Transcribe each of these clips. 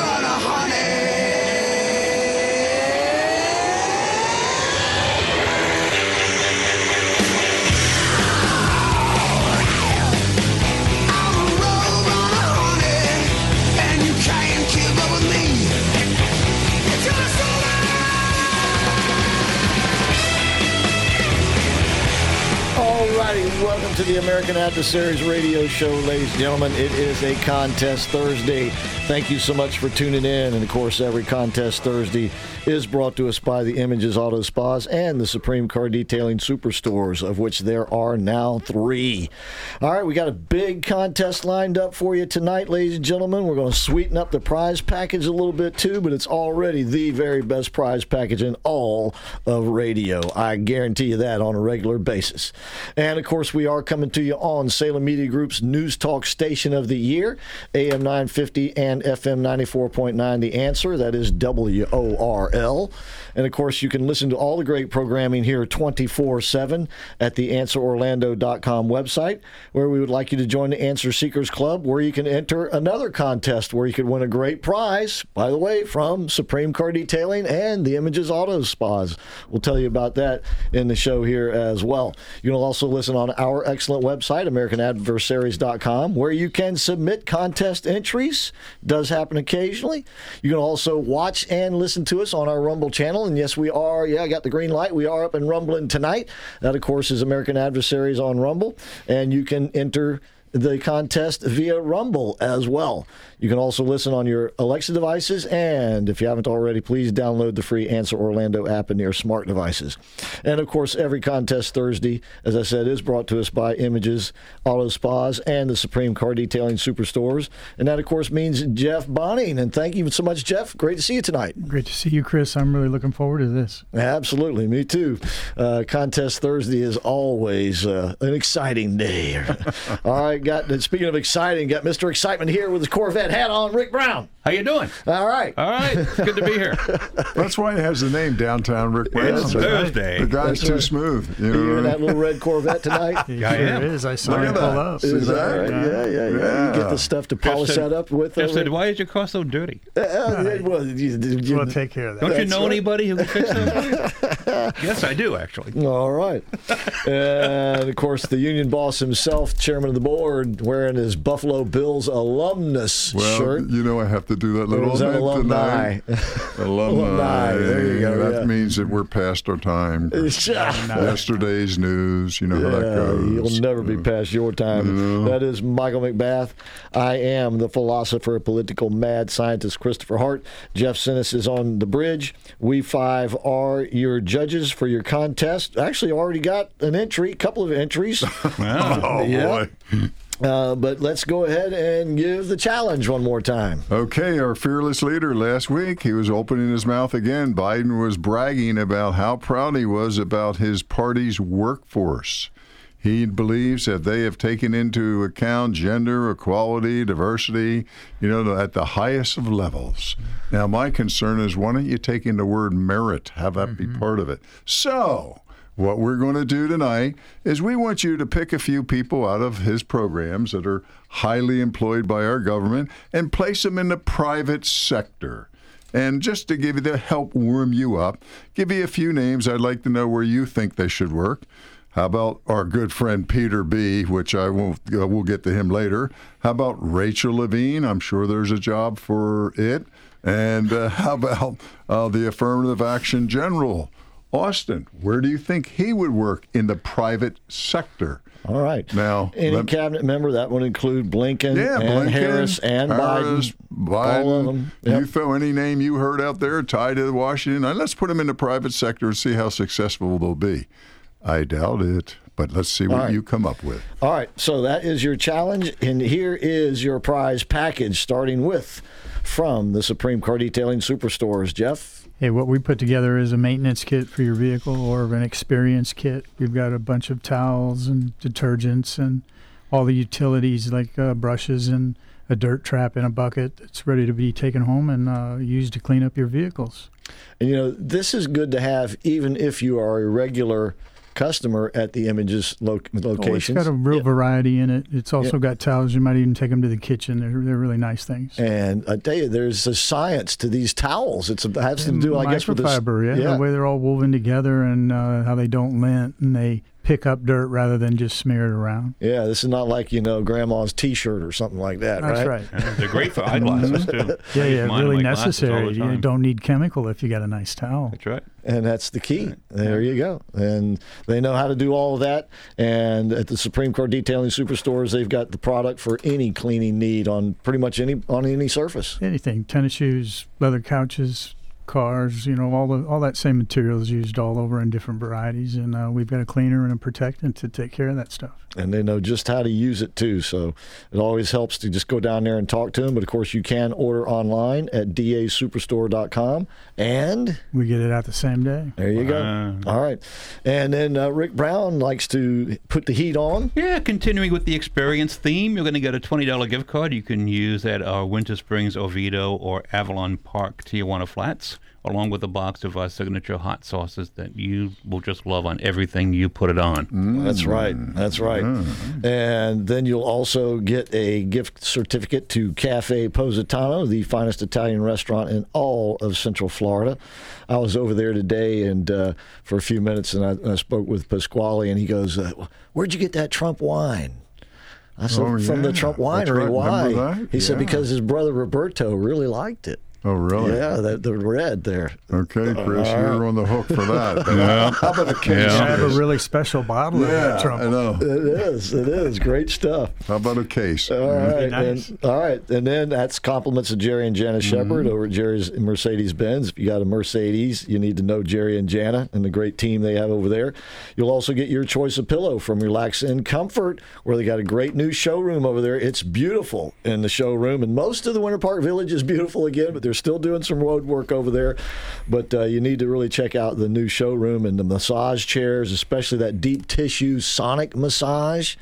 and a honey. I'm a roll and a honey, and you can't keep up with me. It's your soul. All righty, welcome to the American Adversaries radio show, ladies and gentlemen. It is a Contest Thursday. Thank you so much for tuning in. And, of course, every Contest Thursday is brought to us by the Images Auto Spas and the Supreme Car Detailing Superstores, of which there are now 3. All right, we got a big contest lined up for you tonight, ladies and gentlemen. We're going to sweeten up the prize package a little bit, too, but it's already the very best prize package in all of radio. I guarantee you that on a regular basis. And, of course, we are coming to you on Salem Media Group's News Talk Station of the Year, AM 950 and FM 94.9, The Answer. That is WORL. And, of course, you can listen to all the great programming here 24/7 at the AnswerOrlando.com website, where we would like you to join the Answer Seekers Club, where you can enter another contest where you could win a great prize, by the way, from Supreme Car Detailing and the Images Auto Spas. We'll tell you about that in the show here as well. You can also listen on our excellent website, AmericanAdversaries.com, where you can submit contest entries. Does happen occasionally. You can also watch and listen to us on our Rumble channel. And yes, we are. Yeah, I got the green light. We are up and rumbling tonight. That, of course, is American Adversaries on Rumble. And you can enter the contest via Rumble as well. You can also listen on your Alexa devices, and if you haven't already, please download the free Answer Orlando app in your smart devices. And, of course, every Contest Thursday, as I said, is brought to us by Images Auto Spas and the Supreme Car Detailing Superstores. And that, of course, means Jeff Bonning. And thank you so much, Jeff. Great to see you tonight. Great to see you, Chris. I'm really looking forward to this. Absolutely. Me too. Contest Thursday is always an exciting day. All right. Speaking of exciting, got Mr. Excitement here with his Corvette hat on, Rick Brown. How you doing? All right. All right. It's good to be here. That's why it has the name Downtown Rick Brown. It's Thursday. The guy's too smooth. You know in that little red Corvette tonight? Yeah, it is. I saw it pull up. Is that right? Yeah. You get the stuff to polish that up with. I said, why is your car so dirty? We'll take care of that. Don't you know anybody who can fix that? Yes, I do, actually. All right. And, of course, the union boss himself, chairman of the board, wearing his Buffalo Bills alumnus shirt. Well, you know I have to do that little alumni. Alumni. There you go. That means that we're past our time. Yesterday's news. You know how that goes. You'll never be past your time. That is Michael McBath. I am the philosopher, political mad scientist Christopher Hart. Jeff Sinis is on the bridge. We five are your judges for your contest. Actually, already got an entry, a couple of entries. Boy. But let's go ahead and give the challenge one more time. Okay, our fearless leader last week, he was opening his mouth again. Biden was bragging about how proud he was about his party's workforce. He believes that they have taken into account gender, equality, diversity, at the highest of levels. Now, my concern is, why don't you take in the word merit? Have that be part of it. So what we're going to do tonight is we want you to pick a few people out of his programs that are highly employed by our government and place them in the private sector. And just to give you the help warm you up, give you a few names I'd like to know where you think they should work. How about our good friend Peter B., which I won't, we'll get to him later. How about Rachel Levine? I'm sure there's a job for it. And how about the affirmative action general? Austin, where do you think he would work in the private sector? All right. Now, any cabinet member, that would include Blinken, Harris, and Biden. All of them. Yep. You throw any name you heard out there tied to Washington, and let's put them in the private sector and see how successful they'll be. I doubt it, but let's see what you come up with. All right. So that is your challenge, and here is your prize package, starting with from the Supreme Car Detailing Superstores. Jeff? Hey, what we put together is a maintenance kit for your vehicle or an experience kit. We've got a bunch of towels and detergents and all the utilities like brushes and a dirt trap in a bucket that's ready to be taken home and used to clean up your vehicles. And, this is good to have even if you are a regular customer at the Images locations. It's got a real variety in it. It's also got towels. You might even take them to the kitchen. They're really nice things. And I tell you, there's a science to these towels. It has to do, I guess, with this. The way they're all woven together and how they don't lint and they pick up dirt rather than just smear it around. Yeah, this is not like, grandma's T-shirt or something like that, right? That's right. They're great for eyeglasses, too. Really necessary. You don't need chemical if you got a nice towel. That's right. And that's the key. Right. There you go. And they know how to do all of that. And at the Supreme Car Detailing Superstores, they've got the product for any cleaning need on pretty much any surface. Anything. Tennis shoes, leather couches, cars, all that same material is used all over in different varieties, and we've got a cleaner and a protectant to take care of that stuff. And they know just how to use it, too, so it always helps to just go down there and talk to them, but, of course, you can order online at dasuperstore.com, and we get it out the same day. There you go. All right. And then Rick Brown likes to put the heat on. Yeah, continuing with the experience theme, you're going to get a $20 gift card you can use at our Winter Springs, Oviedo, or Avalon Park, Tijuana Flats, along with a box of our signature hot sauces that you will just love on everything you put it on. That's right. Mm. And then you'll also get a gift certificate to Cafe Positano, the finest Italian restaurant in all of Central Florida. I was over there today and for a few minutes, and I spoke with Pasquale, and he goes, where'd you get that Trump wine? I said, from the Trump winery. Right. Why? He said, because his brother Roberto really liked it. Oh, really? Yeah, the red there. Okay, Chris, you're on the hook for that. How about a case? I have a really special bottle of that Trump. I know. It is. Great stuff. How about a case? All right. Nice. And then that's compliments to Jerry and Jana Shepard over at Jerry's Mercedes-Benz. If you got a Mercedes, you need to know Jerry and Jana and the great team they have over there. You'll also get your choice of pillow from Relax and Comfort, where they got a great new showroom over there. It's beautiful in the showroom, and most of the Winter Park Village is beautiful again, but they're still doing some road work over there, but you need to really check out the new showroom and the massage chairs, especially that deep tissue sonic massage.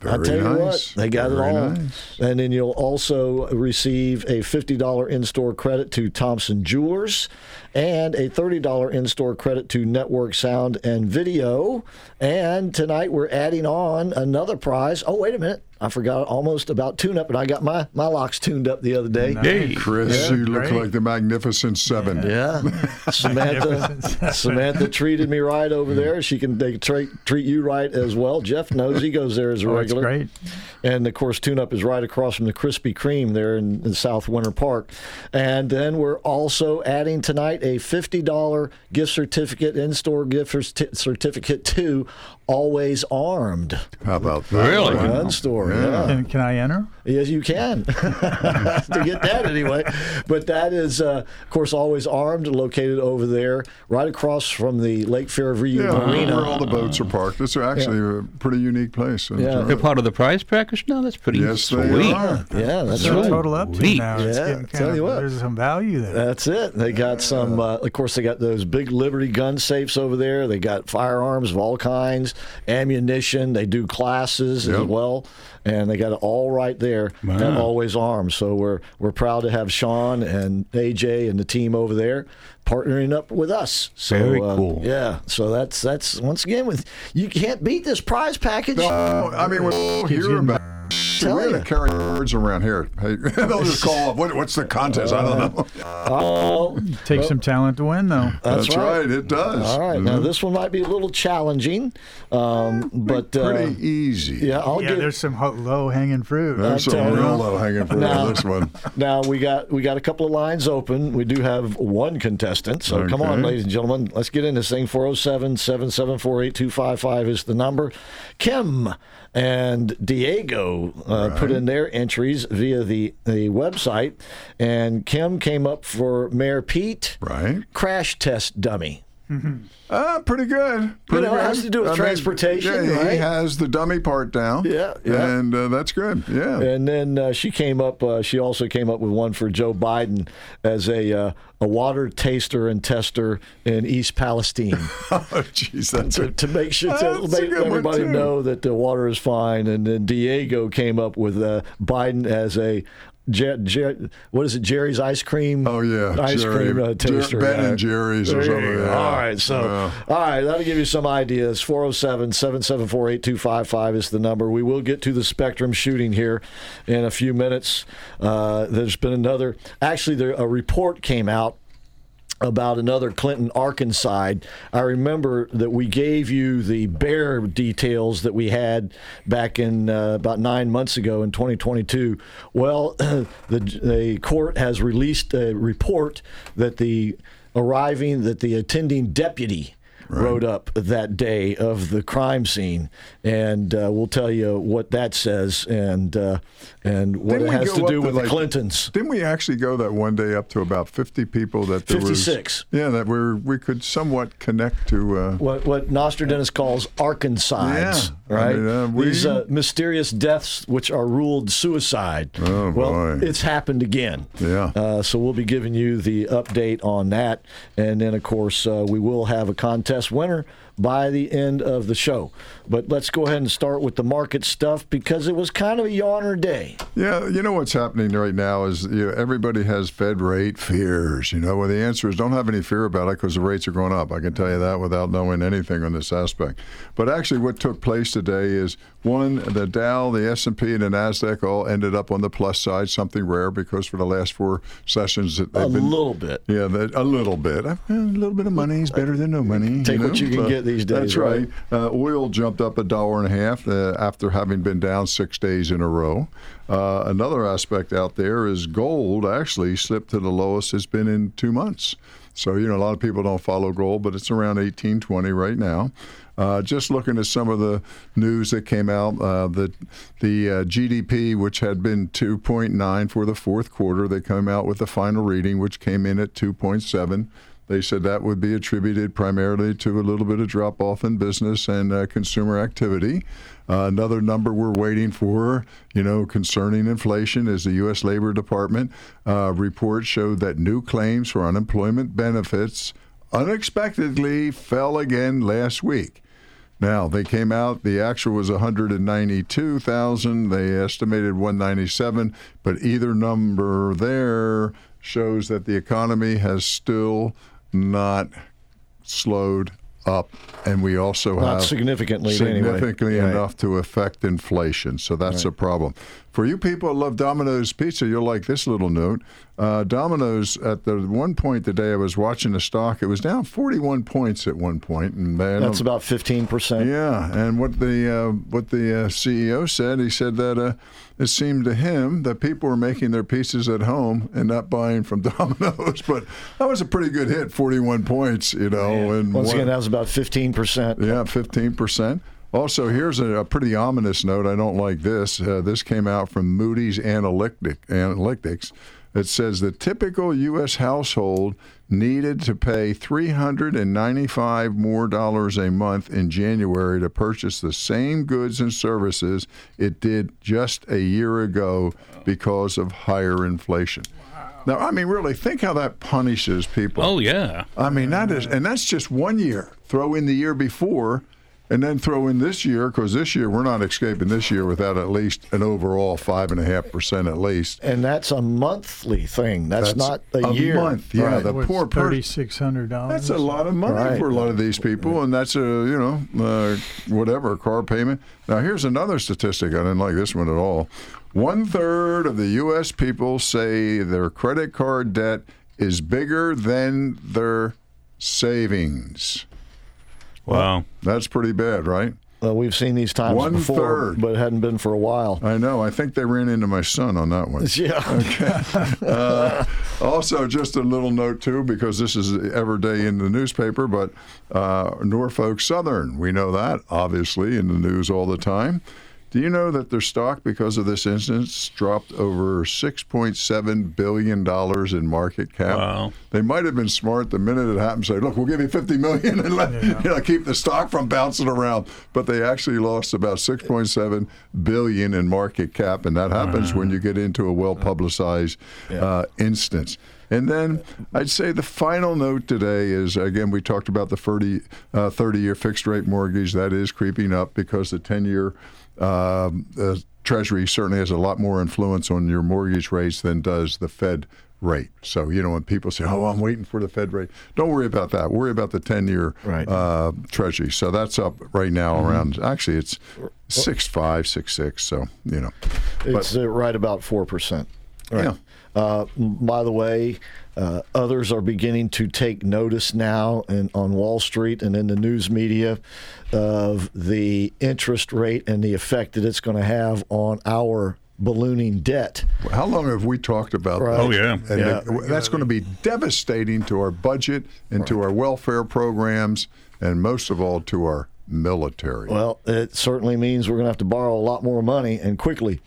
Very I'll tell you nice. What, they got Very it all. Nice. And then you'll also receive a $50 in-store credit to Thompson Jewelers and a $30 in-store credit to Network Sound and Video. And tonight we're adding on another prize. Oh, wait a minute. I forgot almost about tune-up, and I got my locks tuned up the other day. Nice. Hey, Chris, yeah, you look great. Like the Magnificent Seven. Yeah. Samantha treated me right over there. They treat you right as well. Jeff knows. He goes there as a regular. That's great. And, of course, tune-up is right across from the Krispy Kreme there in South Winter Park. And then we're also adding tonight a $50 gift certificate, in-store gift certificate to Always Armed. How about that? Really? Gun store. Yeah. Can I enter? Yes, you can. To get that anyway. But that is, of course, Always Armed, located over there, right across from the Lake Fairview Marina. Where all the boats are parked. It's actually a pretty unique place. Yeah. They're part of the prize package now? That's pretty sweet. They are. Yeah, that's right. Total up to now. Yeah, it's getting kind of, there's some value there. That's it. They got some, of course, they got those big Liberty gun safes over there. They got firearms of all kinds, ammunition. They do classes as well. And they got it all right there. Wow. And Always Armed. So we're proud to have Sean and AJ and the team over there partnering up with us. So, very cool. Yeah. So that's once again you can't beat this prize package. No, I mean we'll hear about. We're going to carry birds around here. Hey, they'll just call up. What's the contest? I don't know. Takes some talent to win, though. That's right. It does. All right. Now, this one might be a little challenging, but... pretty easy. Yeah, there's some low-hanging fruit. There's some real low-hanging fruit on this one. Now, we got a couple of lines open. We do have one contestant. So, come on, ladies and gentlemen. Let's get in this thing. 407-774-8255 is the number. Kim and Diego put in their entries via the website, and Kim came up for Mayor Pete. Right. Crash test dummy. Mm-hmm. Pretty good. It has to do with transportation, right? He has the dummy part down. Yeah. And that's good, yeah. And then she also came up with one for Joe Biden as a water taster and tester in East Palestine. Oh, jeez, that's to make sure to make everybody know that the water is fine. And then Diego came up with Biden as a what is it? Jerry's ice cream. Oh yeah, ice cream taster. Ben and Jerry's or something. Yeah. All right, that'll give you some ideas. 407-774-8255 is the number. We will get to the Spectrum shooting here in a few minutes. There's been another. Actually, a report came out about another Clinton Arkanside. I remember that we gave you the bare details that we had back in about 9 months ago in 2022. Well, the court has released a report that the attending deputy wrote up that day of the crime scene, and we'll tell you what that says and what it has to do with the Clintons. Didn't we actually go that one day up to about 50 people that there 56. Was... Yeah, that we could somewhat connect to... what Nostradamus calls Arkansides, right? I mean, these mysterious deaths which are ruled suicide. Oh, boy. It's happened again. Yeah. So we'll be giving you the update on that, and then, of course, we will have a contest winner by the end of the show. But let's go ahead and start with the market stuff because it was kind of a yawner day. Yeah, you know what's happening right now is everybody has Fed rate fears. Well, the answer is don't have any fear about it because the rates are going up. I can tell you that without knowing anything on this aspect. But actually what took place today is, one, the Dow, the S&P, and the NASDAQ all ended up on the plus side, something rare because for the last four sessions that they've been... A little bit. Yeah, a little bit. A little bit of money is better than no money. Take what you can get these days. That's right. Oil jumped up $1.50 after having been down 6 days in a row. Another aspect out there is gold actually slipped to the lowest it's been in 2 months. So, a lot of people don't follow gold, but it's around 1820 right now. Just looking at some of the news that came out, the GDP, which had been 2.9 for the fourth quarter, they came out with the final reading, which came in at 2.7. They said that would be attributed primarily to a little bit of drop-off in business and consumer activity. Another number we're waiting for, concerning inflation is the U.S. Labor Department report showed that new claims for unemployment benefits unexpectedly fell again last week. Now, they came out, the actual was 192,000. They estimated 197, but either number there shows that the economy has still not slowed up, and we also have not significantly anyway. Enough to affect inflation. So that's a problem. For you people who love Domino's Pizza, you'll like this little note. Domino's, at the one point today, I was watching the stock. It was down 41 points at one point, and that's about 15%. Yeah, and what the CEO said, he said that it seemed to him that people were making their pizzas at home and not buying from Domino's. But that was a pretty good hit, 41 points, you know. And once again, that was about 15%. Yeah, 15%. Also, here's a pretty ominous note. I don't like this. This came out from Moody's Analytics. It says the typical U.S. household needed to pay $395 more dollars a month in January to purchase the same goods and services it did just a year ago because of higher inflation. Now, I mean, really, think how that punishes people. Oh, yeah. I mean, that's just one year. Throw in the year before. And then throw in this year, because this year we're not escaping this year without at least an overall 5.5% at least. And that's a monthly thing. That's not a year. A month. Yeah, right. The poor $3,600. That's a lot of money for a lot of these people, and that's car payment. Now here's another statistic. I didn't like this one at all. 1/3 of the U.S. people say their credit card debt is bigger than their savings. Wow. That's pretty bad, right? Well, we've seen these times before, but it hadn't been for a while. I know. I think they ran into my son on that one. Yeah. Okay. Also, just a little note, too, because this is every day in the newspaper, but Norfolk Southern, we know that, obviously, in the news all the time. Do you know that their stock, because of this instance, dropped over $6.7 billion in market cap? Wow. They might have been smart the minute it happened, say, look, we'll give you $50 million and keep the stock from bouncing around. But they actually lost about $6.7 billion in market cap, and that happens when you get into a well-publicized instance. And then I'd say the final note today is, again, we talked about the 30-year fixed-rate mortgage. That is creeping up because the 10-year Treasury certainly has a lot more influence on your mortgage rates than does the Fed rate. So, when people say, I'm waiting for the Fed rate, don't worry about that. Worry about the 10-year Treasury. So that's up right now around, actually, it's 6.5, 6.6, so, It's right about 4%. Right. Yeah. By the way, others are beginning to take notice now on Wall Street and in the news media of the interest rate and the effect that it's going to have on our ballooning debt. Well, how long have we talked about that? Oh, yeah. And that's going to be devastating to our budget and to our welfare programs and most of all to our military. Well, it certainly means we're going to have to borrow a lot more money and quickly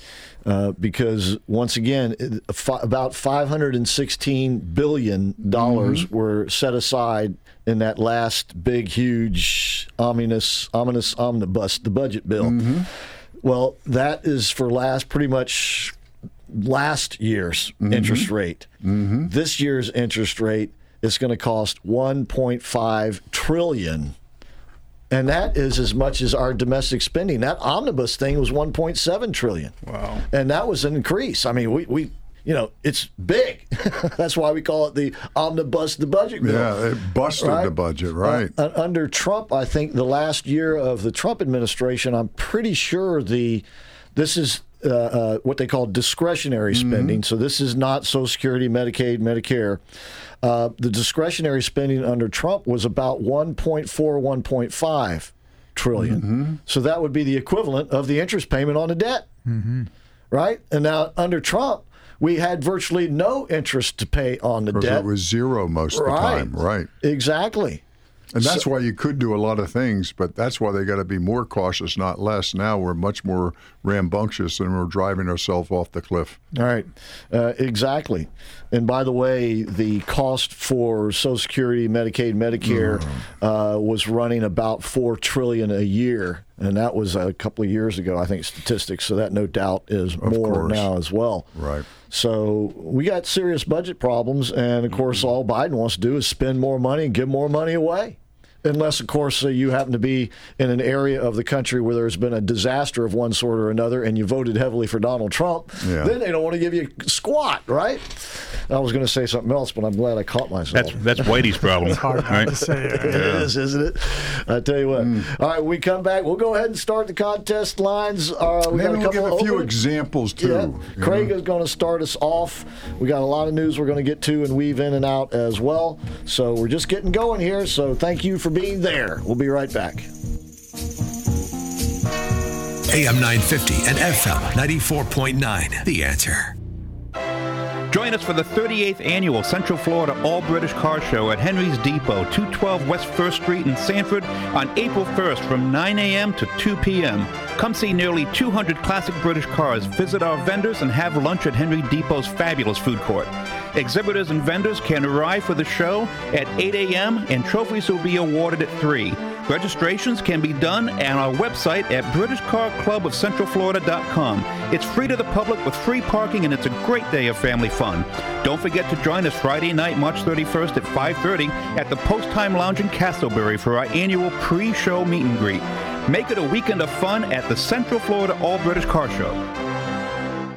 because, once again, about $516 billion were set aside in that last big, huge, ominous omnibus, the budget bill. Mm-hmm. Well, that is for last year's interest rate. Mm-hmm. This year's interest rate is going to cost $1.5 trillion. And that is as much as our domestic spending. That omnibus thing was $1.7 trillion. Wow. And that was an increase. I mean, we it's big. That's why we call it the omnibus, the budget bill. Yeah, it busted the budget, right. Under Trump, I think the last year of the Trump administration, I'm pretty sure this is what they call discretionary spending. So this is not Social Security, Medicaid, Medicare. The discretionary spending under Trump was about 1.4, 1.5 trillion. Mm-hmm. So that would be the equivalent of the interest payment on the debt, right? And now under Trump, we had virtually no interest to pay on the debt. It was zero most of the time, right? Exactly. And that's why you could do a lot of things, but that's why they got to be more cautious, not less. Now we're much more rambunctious and we're driving ourselves off the cliff. All right. Exactly. And by the way, the cost for Social Security, Medicaid, Medicare was running about $4 trillion a year. And that was a couple of years ago, I think, statistics. So that, no doubt, is more now as well. Right. So we got serious budget problems. And, of course, all Biden wants to do is spend more money and give more money away. Unless, of course, you happen to be in an area of the country where there's been a disaster of one sort or another and you voted heavily for Donald Trump, then they don't want to give you squat, right? I was going to say something else, but I'm glad I caught myself. That's Whitey's problem. It's hard to say. Right? It is, isn't it? I tell you what. All right, we come back. We'll go ahead and start the contest lines. Maybe we'll give a few examples, too. Yeah. Craig is going to start us off. We got a lot of news we're going to get to and weave in and out as well. So we're just getting going here, so thank you for being there. We'll be right back. AM 950 and FM 94.9. The Answer. Join us for the 38th Annual Central Florida All-British Car Show at Henry's Depot, 212 West 1st Street in Sanford on April 1st from 9 a.m. to 2 p.m. Come see nearly 200 classic British cars, visit our vendors, and have lunch at Henry Depot's fabulous food court. Exhibitors and vendors can arrive for the show at 8 a.m. and trophies will be awarded at 3. Registrations can be done on our website at BritishCarClubOfCentralFlorida.com. It's free to the public with free parking, and it's a great day of family fun. Don't forget to join us Friday night, March 31st at 5:30 at the Post Time Lounge in Castleberry for our annual pre-show meet and greet. Make it a weekend of fun at the Central Florida All-British Car Show.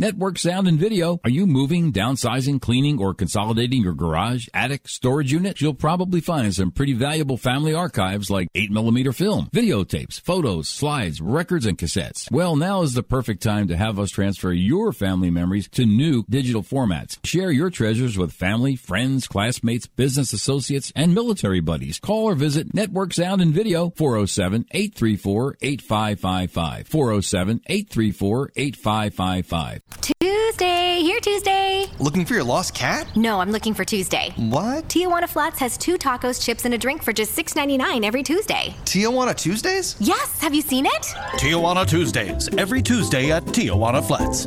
Network Sound and Video. Are you moving, downsizing, cleaning, or consolidating your garage, attic, storage unit? You'll probably find some pretty valuable family archives like 8mm film, videotapes, photos, slides, records, and cassettes. Well, now is the perfect time to have us transfer your family memories to new digital formats. Share your treasures with family, friends, classmates, business associates, and military buddies. Call or visit Network Sound and Video, 407-834-8555, 407-834-8555. Tuesday, here Tuesday. Looking for your lost cat? No, I'm looking for Tuesday. What? Tijuana Flats has 2 tacos, chips, and a drink for just $6.99 every Tuesday. Tijuana Tuesdays? Yes, have you seen it? Tijuana Tuesdays, every Tuesday at Tijuana Flats.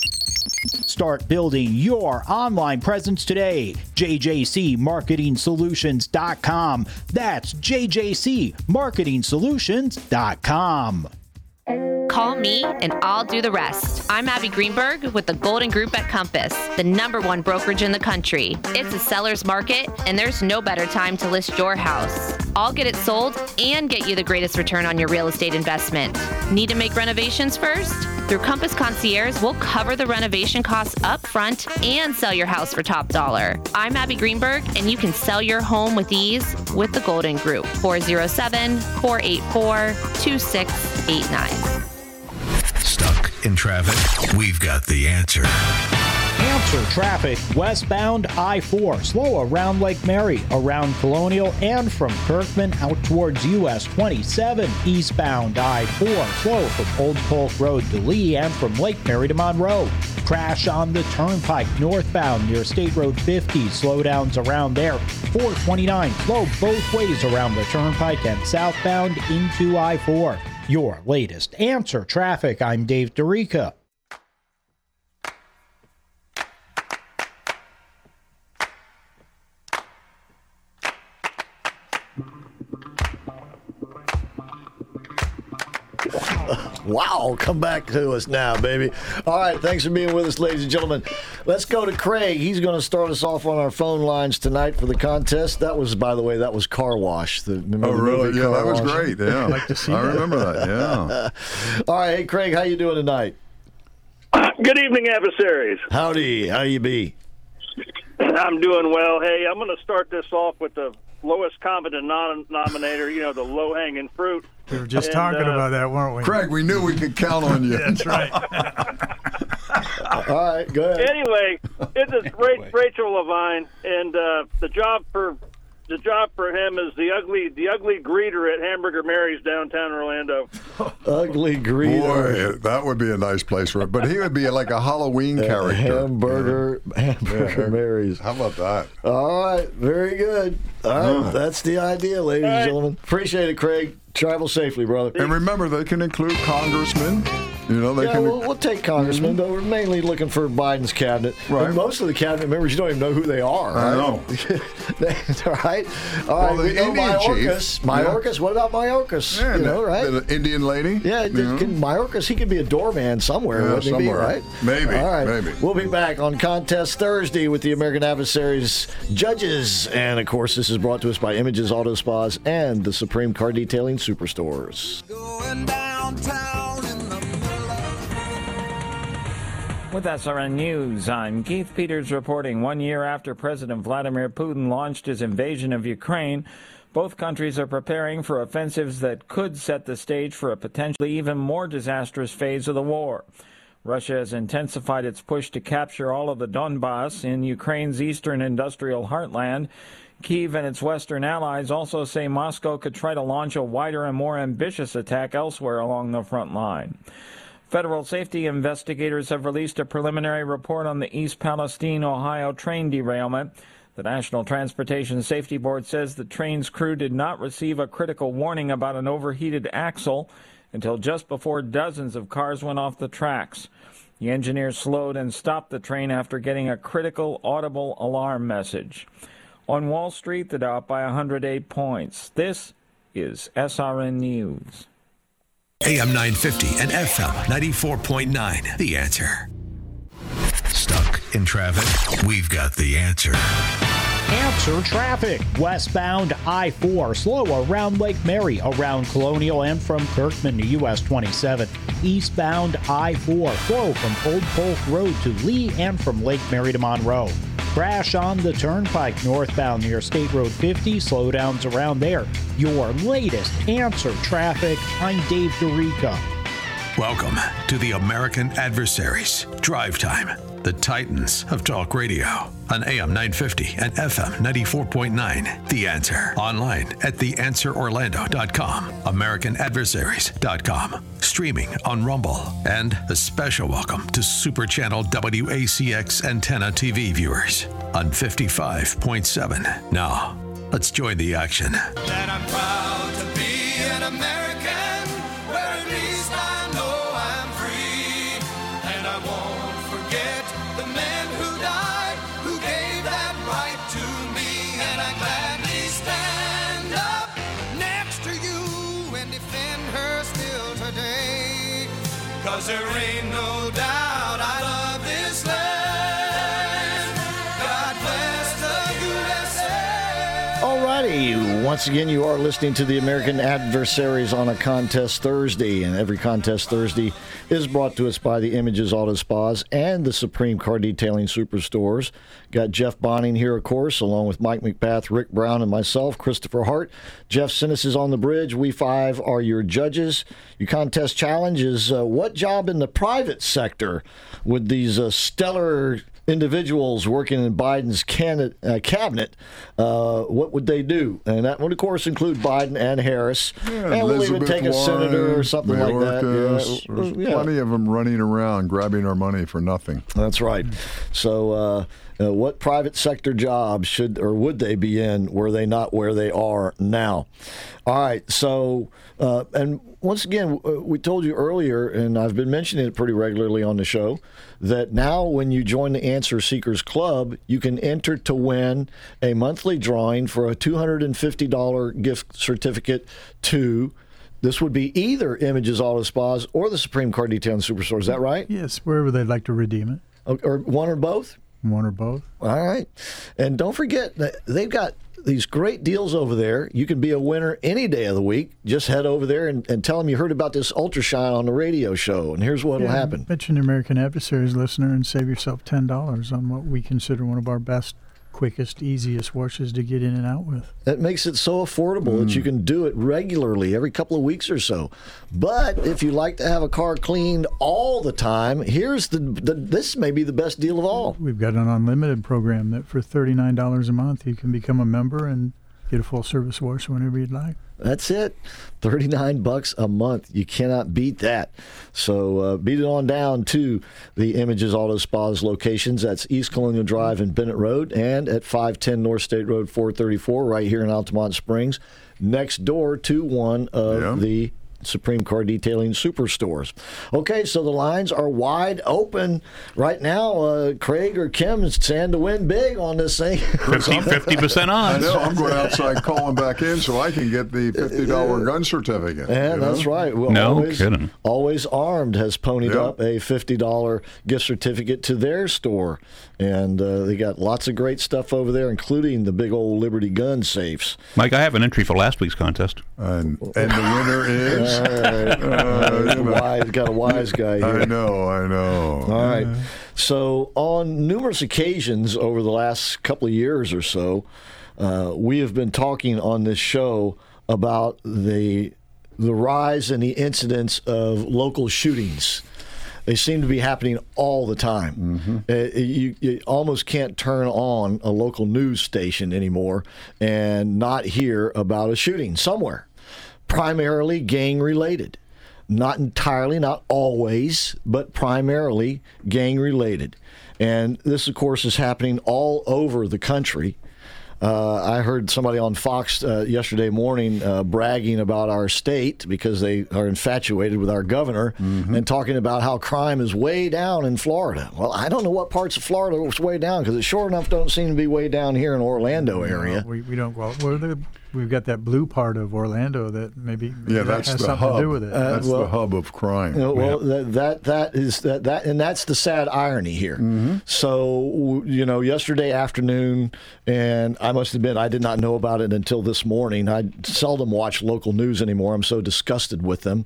Start building your online presence today. JJCMarketingSolutions.com. That's JJCMarketingSolutions.com. Call me and I'll do the rest. I'm Abby Greenberg with the Golden Group at Compass, the #1 brokerage in the country. It's a seller's market and there's no better time to list your house. I'll get it sold and get you the greatest return on your real estate investment. Need to make renovations first? Through Compass Concierge, we'll cover the renovation costs up front and sell your house for top dollar. I'm Abby Greenberg, and you can sell your home with ease with the Golden Group. 407-484-2689. Stuck in traffic? We've got the answer. Answer traffic westbound I-4, slow around Lake Mary, around Colonial, and from Kirkman out towards US 27. Eastbound I-4, slow from Old Polk Road to Lee and from Lake Mary to Monroe. Crash on the Turnpike northbound near State Road 50. Slowdowns around there. 429, slow both ways around the Turnpike and southbound into I-4. Your latest Answer traffic. I'm Dave DeRica. Wow, come back to us now, baby. All right, thanks for being with us, ladies and gentlemen. Let's go to Craig. He's going to start us off on our phone lines tonight for the contest. That was, by the way, that was Car Wash. Oh, really? Yeah, that was great. Yeah, I remember that, yeah. All right, hey, Craig, how you doing tonight? Good evening, adversaries. Howdy. How you be? I'm doing well. Hey, I'm going to start this off with the lowest common denominator, you know, the low-hanging fruit. We were just talking about that, weren't we? Craig, we knew we could count on you. That's right. All right, go ahead. Anyway, this is Rachel Levine, and the job for him is the ugly greeter at Hamburger Mary's downtown Orlando. Ugly greeter. Boy, that would be a nice place for him. But he would be like a Halloween character. Hamburger Mary's. How about that? All right. Very good. All right. That's the idea, ladies and gentlemen. Appreciate it, Craig. Travel safely, brother. And remember, they can include congressmen. You know, they can we'll take congressmen, but we're mainly looking for Biden's cabinet. Right. And most of the cabinet members, you don't even know who they are. Right? I know. Right? All right. Well, the Indian chief. Mayorkas. What about Mayorkas? Yeah, you know, right? The Indian lady. Yeah. Mayorkas, he could be a doorman somewhere. Yeah, somewhere. He be, right? Maybe. All right. Maybe. We'll be back on Contest Thursday with the American Adversaries judges. And, of course, this is brought to us by Images Auto Spas and the Supreme Car Detailing Superstores. Going downtown in the with SRN News, I'm Keith Peters reporting. 1 year after President Vladimir Putin launched his invasion of Ukraine, both countries are preparing for offensives that could set the stage for a potentially even more disastrous phase of the war. Russia has intensified its push to capture all of the Donbass in Ukraine's eastern industrial heartland. Kyiv and its western allies also say Moscow could try to launch a wider and more ambitious attack elsewhere along the front line. Federal safety investigators have released a preliminary report on the East Palestine, Ohio train derailment. The National Transportation Safety Board says the train's crew did not receive a critical warning about an overheated axle until just before dozens of cars went off the tracks. The engineer slowed and stopped the train after getting a critical audible alarm message. On Wall Street, the Dow up by 108 points. This is SRN News. AM 950 and FM 94.9. The Answer. Stuck in traffic? We've got the answer. Answer traffic. Westbound I-4. Slow around Lake Mary, around Colonial, and from Kirkman to US 27. Eastbound I-4. Slow from Old Polk Road to Lee and from Lake Mary to Monroe. Crash on the Turnpike northbound near State Road 50. Slowdowns around there. Your latest Answer traffic. I'm Dave DeRico. Welcome to the American Adversaries. Drive Time. The Titans of Talk Radio. On AM 950 and FM 94.9. The Answer. Online at theanswerorlando.com. AmericanAdversaries.com. Streaming on Rumble. And a special welcome to Super Channel WACX Antenna TV viewers on 55.7. Now, let's join the action. That I'm proud to be an American, where at least I know I'm free, and I won't forget the men who died, who gave that right to me, and I gladly stand up next to you and defend her still today, 'cause there ain't no doubt I love this land. God bless the USA. Alrighty, once again you are listening to the American Adversaries on a Contest Thursday, and every Contest Thursday is brought to us by the Images Auto Spas and the Supreme Car Detailing Superstores. Got Jeff Bonning here, of course, along with Mike McPath, Rick Brown, and myself, Christopher Hart. Jeff Sinis is on the bridge. We five are your judges. Your contest challenge is what job in the private sector would these stellar individuals working in Biden's cabinet, what would they do? And that would, of course, include Biden and Harris. Yeah, and we'll even take a senator or something like that. Yeah. There's plenty of them running around grabbing our money for nothing. That's right. So what private sector jobs should or would they be in were they not where they are now? All right. So, and once again, we told you earlier, and I've been mentioning it pretty regularly on the show, that now when you join the Answer Seekers Club, you can enter to win a monthly drawing for a $250 gift certificate to This would be either Images Auto Spas or the Supreme Car Detailing Superstores. Is that right? Yes, wherever they'd like to redeem it. Or one or both? One or both. All right. And don't forget, that they've got these great deals over there. You can be a winner any day of the week. Just head over there and tell them you heard about this Ultrashine on the radio show, and here's what will happen. Mention American Adversaries, listener, and save yourself $10 on what we consider one of our best, quickest, easiest washes to get in and out with. That makes it so affordable that you can do it regularly every couple of weeks or so. But if you like to have a car cleaned all the time, here's this may be the best deal of all. We've got an unlimited program that for $39 a month you can become a member and get a full service wash whenever you'd like. That's it. $39 a month. You cannot beat that. So beat it on down to the Images Auto Spas locations. That's East Colonial Drive and Bennett Road, and at 510 North State Road 434 right here in Altamont Springs, next door to one of the Supreme Car Detailing Superstores. Okay, so the lines are wide open right now. Craig or Kim is trying to win big on this thing. 50% on. I know, I'm going outside calling back in so I can get the $50 gun certificate. Yeah, that's right. Well, no kidding. Always Armed has ponied up a $50 gift certificate to their store. And they got lots of great stuff over there, including the big old Liberty gun safes. Mike, I have an entry for last week's contest. And the winner is? Got a wise guy here. I know. All right. So on numerous occasions over the last couple of years or so, we have been talking on this show about the rise in the incidence of local shootings. They seem to be happening all the time. Mm-hmm. You almost can't turn on a local news station anymore and not hear about a shooting somewhere. Primarily gang-related. Not entirely, not always, but primarily gang-related. And this, of course, is happening all over the country. I heard somebody on Fox yesterday morning bragging about our state because they are infatuated with our governor and talking about how crime is way down in Florida. Well, I don't know what parts of Florida was way down, because it sure enough don't seem to be way down here in Orlando area. We don't go out. We've got that blue part of Orlando that maybe that has something to do with it. That's the hub of crime. That is that's the sad irony here. Mm-hmm. So, yesterday afternoon, and I must admit I did not know about it until this morning. I seldom watch local news anymore. I'm so disgusted with them.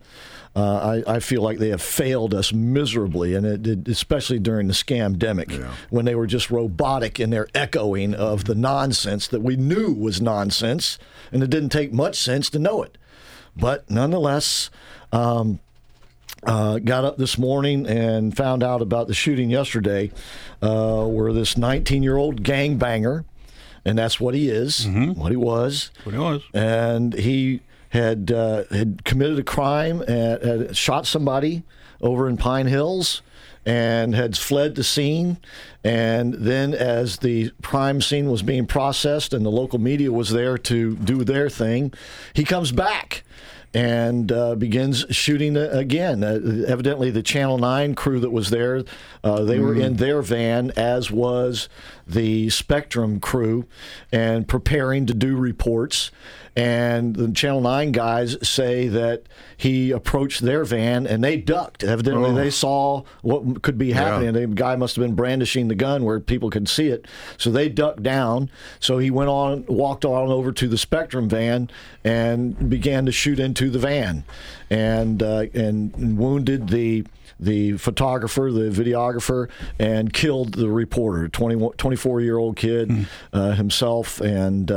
I feel like they have failed us miserably, and especially during the scamdemic, when they were just robotic in their echoing of the nonsense that we knew was nonsense, and it didn't take much sense to know it. But nonetheless, got up this morning and found out about the shooting yesterday, where this 19-year-old gangbanger, and that's what he is, what he was, and he had committed a crime, had shot somebody over in Pine Hills, and had fled the scene. And then as the crime scene was being processed and the local media was there to do their thing, he comes back and begins shooting again. Evidently, the Channel 9 crew that was there, they were in their van, as was the Spectrum crew, and preparing to do reports. And the Channel 9 guys say that he approached their van, and they ducked. Evidently, they saw what could be happening. Yeah. The guy must have been brandishing the gun where people could see it. So they ducked down. So he walked on over to the Spectrum van and began to shoot into the van, and wounded the photographer, the videographer, and killed the reporter, 24-year-old kid himself, and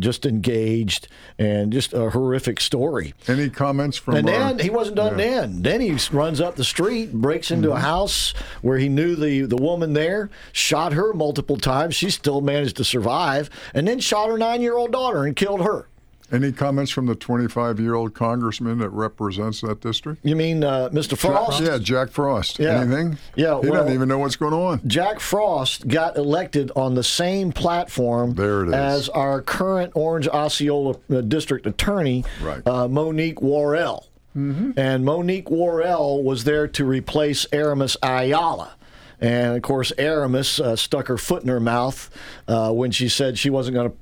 just engaged, and just a horrific story. Any comments from... And then he wasn't done then. Then he runs up the street, breaks into a house where he knew the woman there, shot her multiple times. She still managed to survive, and then shot her 9-year-old daughter and killed her. Any comments from the 25-year-old congressman that represents that district? You mean Mr. Frost? Yeah, Jack Frost. Yeah. Anything? Yeah, he doesn't even know what's going on. Jack Frost got elected on the same platform as our current Orange Osceola district attorney, Monique Worrell. Mm-hmm. And Monique Worrell was there to replace Aramis Ayala. And, of course, Aramis stuck her foot in her mouth when she said she wasn't going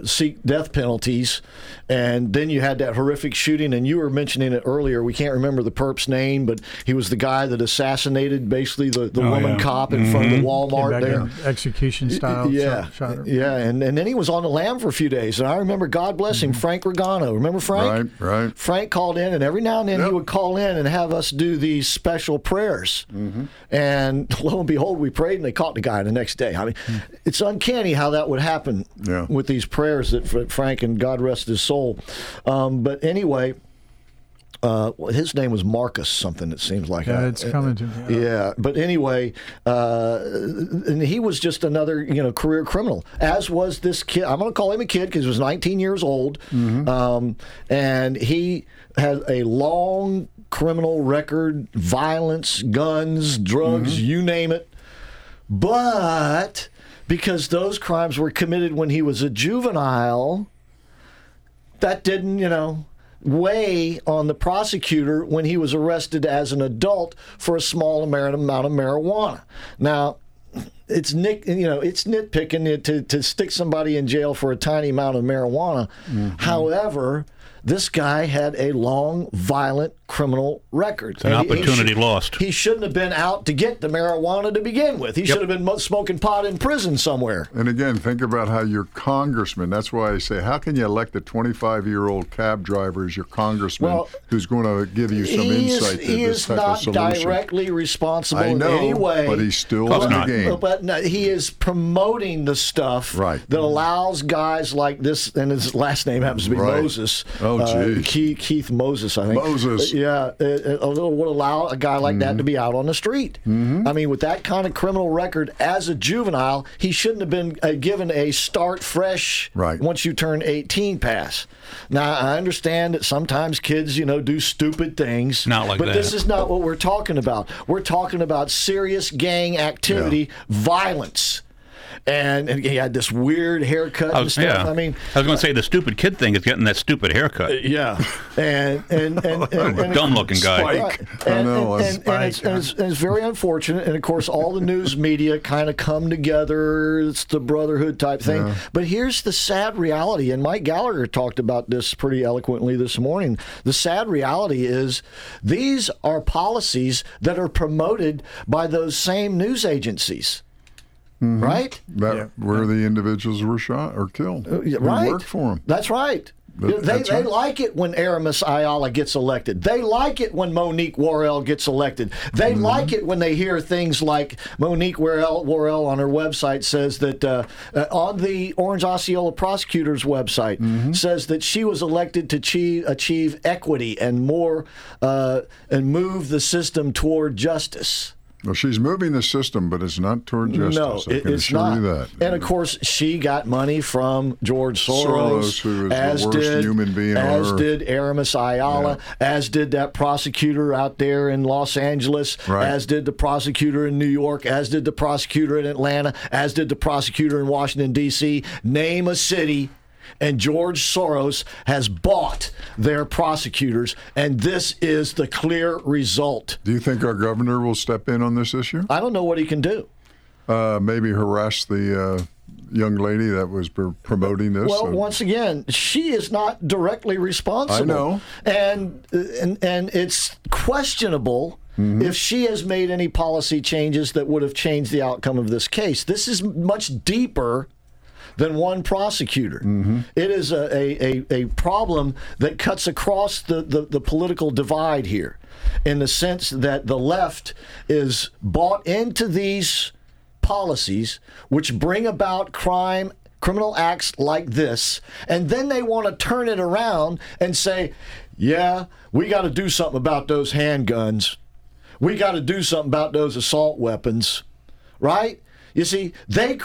to seek death penalties. And then you had that horrific shooting, and you were mentioning it earlier. We can't remember the perp's name, but he was the guy that assassinated basically the woman cop in front of the Walmart there. Execution style. Yeah. Shot her. Yeah. And then he was on the lam for a few days. And I remember, God bless him, Frank Regano. Remember Frank? Right. Frank called in, and every now and then he would call in and have us do these special prayers. Mm-hmm. And lo and behold, we prayed, and they caught the guy the next day. I mean, it's uncanny how that would happen with these prayers that Frank, and God rest his soul. But anyway, his name was Marcus something, it seems like. Yeah, it's coming to me. Yeah, but anyway, and he was just another career criminal, as was this kid. I'm going to call him a kid because he was 19 years old, and he had a long criminal record, violence, guns, drugs, you name it. But because those crimes were committed when he was a juvenile, that didn't, weigh on the prosecutor when he was arrested as an adult for a small amount of marijuana. Now, it's nitpicking to stick somebody in jail for a tiny amount of marijuana. Mm-hmm. However, this guy had a long, violent criminal record. It's an opportunity lost. He shouldn't have been out to get the marijuana to begin with. He should have been smoking pot in prison somewhere. And again, think about how your congressman, that's why I say, how can you elect a 25-year-old cab driver as your congressman who's going to give you some insight to this type of solution? He is not directly responsible in any way. But he's still in the game. But no, he is promoting the stuff that allows guys like this, and his last name happens to be Moses. Keith Moses, I think. Moses. Would allow a guy like that to be out on the street. Mm-hmm. I mean, with that kind of criminal record as a juvenile, he shouldn't have been given a start fresh once you turn 18 pass. Now, I understand that sometimes kids, do stupid things. Not like but this is not what we're talking about. We're talking about serious gang activity, violence. And he had this weird haircut and stuff. Yeah. I mean, I was going to say the stupid kid thing is getting that stupid haircut. Yeah, and dumb-looking guy. Spike. And it's very unfortunate. And of course, all the news media kind of come together. It's the brotherhood type thing. Yeah. But here's the sad reality. And Mike Gallagher talked about this pretty eloquently this morning. The sad reality is these are policies that are promoted by those same news agencies. Mm-hmm. Right? Where the individuals were shot or killed. Right. Worked for them. That's right. They like it when Aramis Ayala gets elected. They like it when Monique Worrell gets elected. They like it when they hear things like Monique Worrell on her website says that, on the Orange Osceola prosecutor's website, says that she was elected to achieve equity and more and move the system toward justice. Well, she's moving the system, but it's not toward justice. No, it's not. That. And, of course, she got money from George Soros, who is the worst human being on earth. As did Aramis Ayala, as did that prosecutor out there in Los Angeles, as did the prosecutor in New York, as did the prosecutor in Atlanta, as did the prosecutor in Washington, D.C. Name a city. And George Soros has bought their prosecutors, and this is the clear result. Do you think our governor will step in on this issue? I don't know what he can do. Maybe harass the young lady that was promoting this. Well, once again, she is not directly responsible. I know. And it's questionable if she has made any policy changes that would have changed the outcome of this case. This is much deeper than one prosecutor. Mm-hmm. It is a problem that cuts across the political divide here, in the sense that the left is bought into these policies which bring about criminal acts like this, and then they want to turn it around and say, yeah, we got to do something about those handguns. We got to do something about those assault weapons, right? You see, they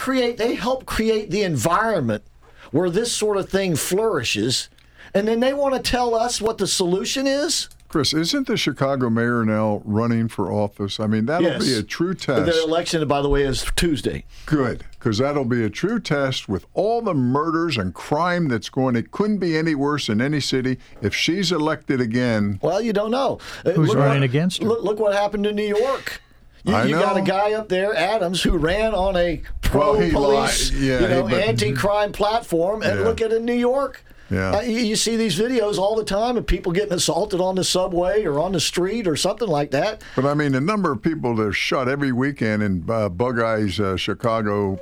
help create the environment where this sort of thing flourishes, and then they want to tell us what the solution is? Chris, isn't the Chicago mayor now running for office? I mean, that'll be a true test. The election, by the way, is Tuesday. Good, because that'll be a true test with all the murders and crime that's going. It couldn't be any worse in any city if she's elected again. Well, you don't know. Who's running against her? Look what happened in New York. You got a guy up there, Adams, who ran on a pro-police, anti-crime platform, and look at it in New York. Yeah. You see these videos all the time of people getting assaulted on the subway or on the street or something like that. But, I mean, the number of people that are shot every weekend in Bug Eye's Chicago,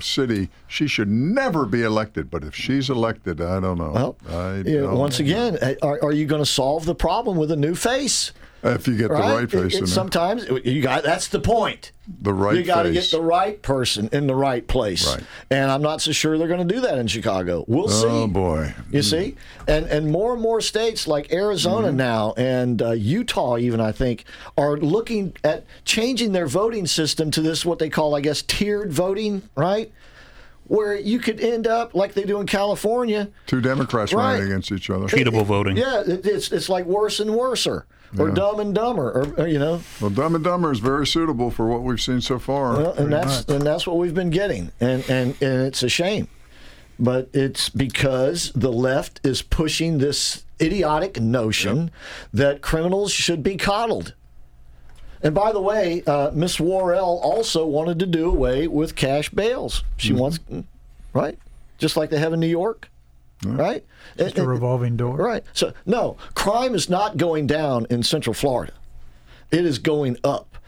city, she should never be elected. But if she's elected, I don't know. Well, once again, are you going to solve the problem with a new face? If you get the right face in there. Sometimes, that's the point. The right face. You got to get the right person in the right place. Right. And I'm not so sure they're going to do that in Chicago. We'll see. Oh, boy. You see? And more states like Arizona now and Utah even, I think, are looking at changing their voting system to this, what they call, I guess, tiered voting, right? Where you could end up like they do in California. Two Democrats running against each other. Treatable voting. Yeah, it's like worse and worser. Or Dumb and Dumber, or. Well, Dumb and Dumber is very suitable for what we've seen so far. Well, and that's what we've been getting, and it's a shame, but it's because the left is pushing this idiotic notion that criminals should be coddled. And by the way, Miss Worrell also wanted to do away with cash bails. She wants, just like they have in New York. Right? It's a revolving door. Right. So, no, crime is not going down in Central Florida. It is going up.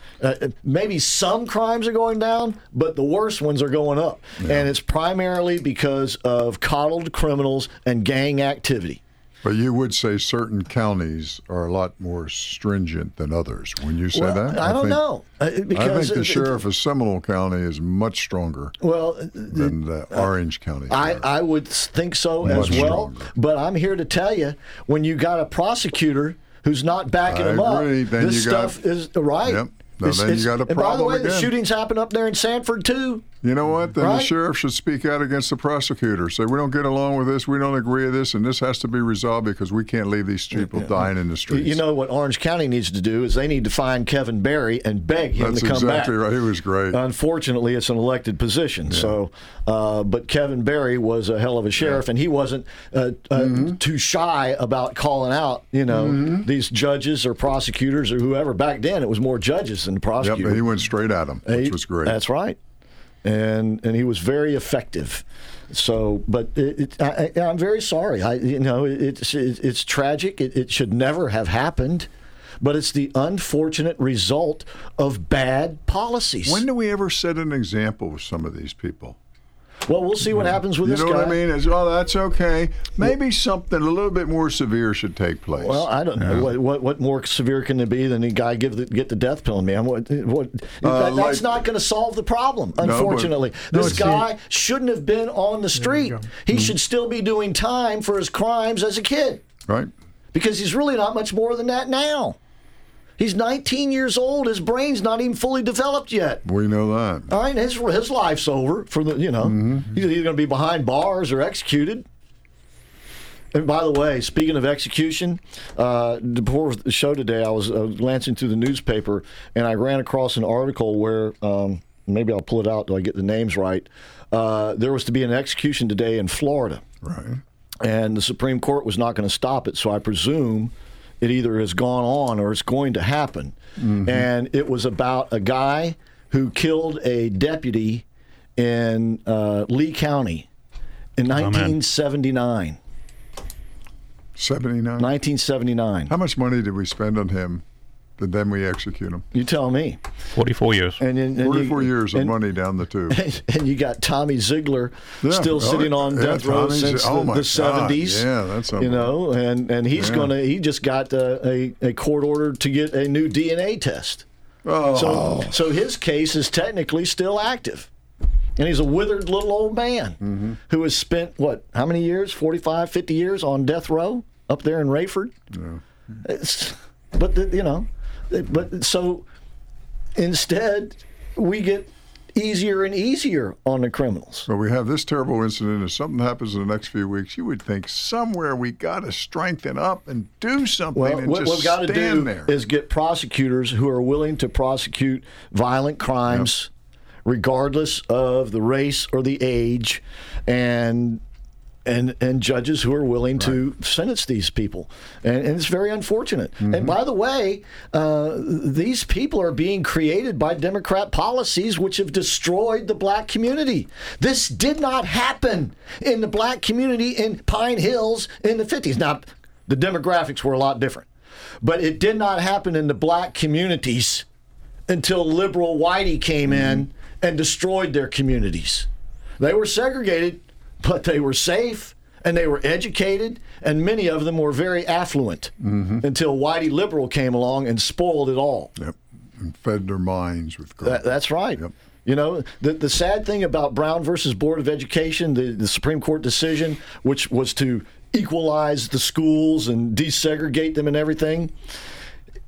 Maybe some crimes are going down, but the worst ones are going up. Yeah. And it's primarily because of coddled criminals and gang activity. But you would say certain counties are a lot more stringent than others. When you say that, I don't know. Because I think the sheriff of Seminole County is much stronger than the Orange County. I would think so much as well. Stronger. But I'm here to tell you, when you got a prosecutor who's not backing him up, then this stuff is right. Yep. No, then you got a problem. And by the way, the shootings happen up there in Sanford, too. You know what? Then the sheriff should speak out against the prosecutor. Say, we don't get along with this, we don't agree with this, and this has to be resolved because we can't leave these people dying in the streets. You know what Orange County needs to do is they need to find Kevin Barry and beg him to come back. That's exactly right. He was great. Unfortunately, it's an elected position. Yeah. So, but Kevin Barry was a hell of a sheriff, and he wasn't too shy about calling out, these judges or prosecutors or whoever. Back then, it was more judges than prosecutors. Yep, but he went straight at them, which was great. That's right. And he was very effective. So, but I'm very sorry. It's tragic. It should never have happened, but it's the unfortunate result of bad policies. When do we ever set an example with some of these people? Well, we'll see what happens with this guy. You know what I mean? That's okay. Maybe something a little bit more severe should take place. Well, I don't know. What more severe can it be than a guy get the death penalty? That's not going to solve the problem, unfortunately. This guy shouldn't have been on the street. He should still be doing time for his crimes as a kid. Right. Because he's really not much more than that now. He's 19 years old. His brain's not even fully developed yet. We know that. All right, his life's over. He's either going to be behind bars or executed. And by the way, speaking of execution, before the show today, I was glancing through the newspaper, and I ran across an article where, maybe I'll pull it out till I get the names right, there was to be an execution today in Florida. Right. And the Supreme Court was not going to stop it, so I presume it either has gone on or it's going to happen. Mm-hmm. And it was about a guy who killed a deputy in Lee County in 1979. 79? 1979. How much money did we spend on him? And then we execute him. You tell me. 44 years. And 44 years of money down the tube. And you got Tommy Zeigler still sitting on death row since the 70s. Yeah, that's and he's he just got a court order to get a new DNA test. Oh. So his case is technically still active. And he's a withered little old man who has spent, how many years? 45, 50 years on death row up there in Rayford? Yeah. So instead, we get easier and easier on the criminals. Well, we have this terrible incident. If something happens in the next few weeks, you would think somewhere we got to strengthen up and do something. Well, what we've got to do is get prosecutors who are willing to prosecute violent crimes, regardless of the race or the age, and and judges who are willing to sentence these people. And it's very unfortunate. Mm-hmm. And by the way, these people are being created by Democrat policies which have destroyed the black community. This did not happen in the black community in Pine Hills in the 50s. Now, the demographics were a lot different, but it did not happen in the black communities until liberal whitey came in and destroyed their communities. They were segregated, but they were safe, and they were educated, and many of them were very affluent until whitey liberal came along and spoiled it all. Yep, and fed their minds with garbage. That's right. Yep. You know, the sad thing about Brown versus Board of Education, the Supreme Court decision, which was to equalize the schools and desegregate them and everything,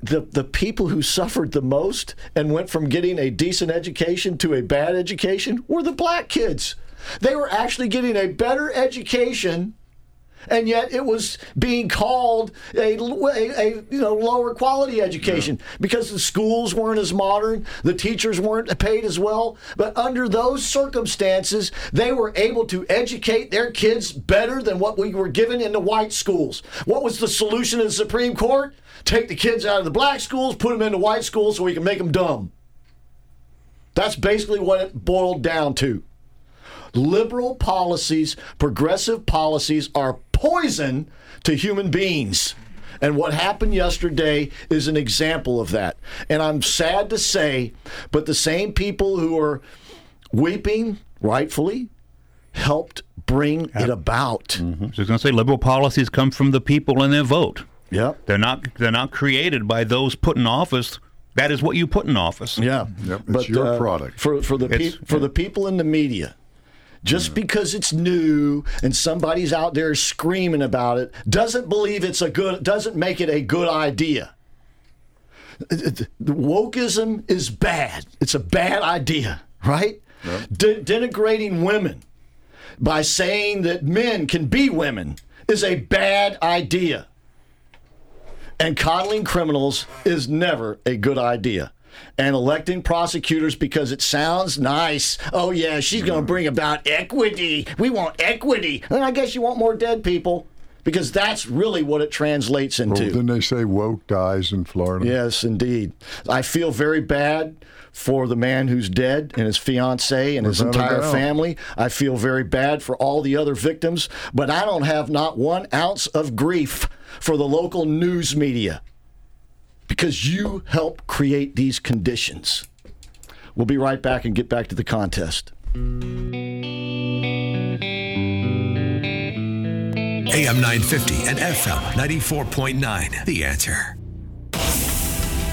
the people who suffered the most and went from getting a decent education to a bad education were the black kids. They were actually getting a better education, and yet it was being called a lower quality education because the schools weren't as modern, the teachers weren't paid as well. But under those circumstances, they were able to educate their kids better than what we were given in the white schools. What was the solution in the Supreme Court? Take the kids out of the black schools, put them into white schools so we can make them dumb. That's basically what it boiled down to. Liberal policies, progressive policies are poison to human beings. And what happened yesterday is an example of that. And I'm sad to say, but the same people who are weeping, rightfully, helped bring it about. Mm-hmm. I was going to say, liberal policies come from the people and their vote. Yeah. They're not created by those put in office. That is what you put in office. Yeah. Yep, it's your product. For the people in the media. Just because it's new and somebody's out there screaming about it doesn't make it a good idea. Wokeism is bad. It's a bad idea, right? Yep. Denigrating women by saying that men can be women is a bad idea. And coddling criminals is never a good idea. And electing prosecutors because it sounds nice. Oh, yeah, she's going to bring about equity. We want equity. And I guess you want more dead people because that's really what it translates into. Well, didn't they say woke dies in Florida? Yes, indeed. I feel very bad for the man who's dead and his fiancée and his entire family. I feel very bad for all the other victims. But I don't have not 1 ounce of grief for the local news media. Because you help create these conditions. We'll be right back and get back to the contest. AM 950 and FM 94.9. The Answer.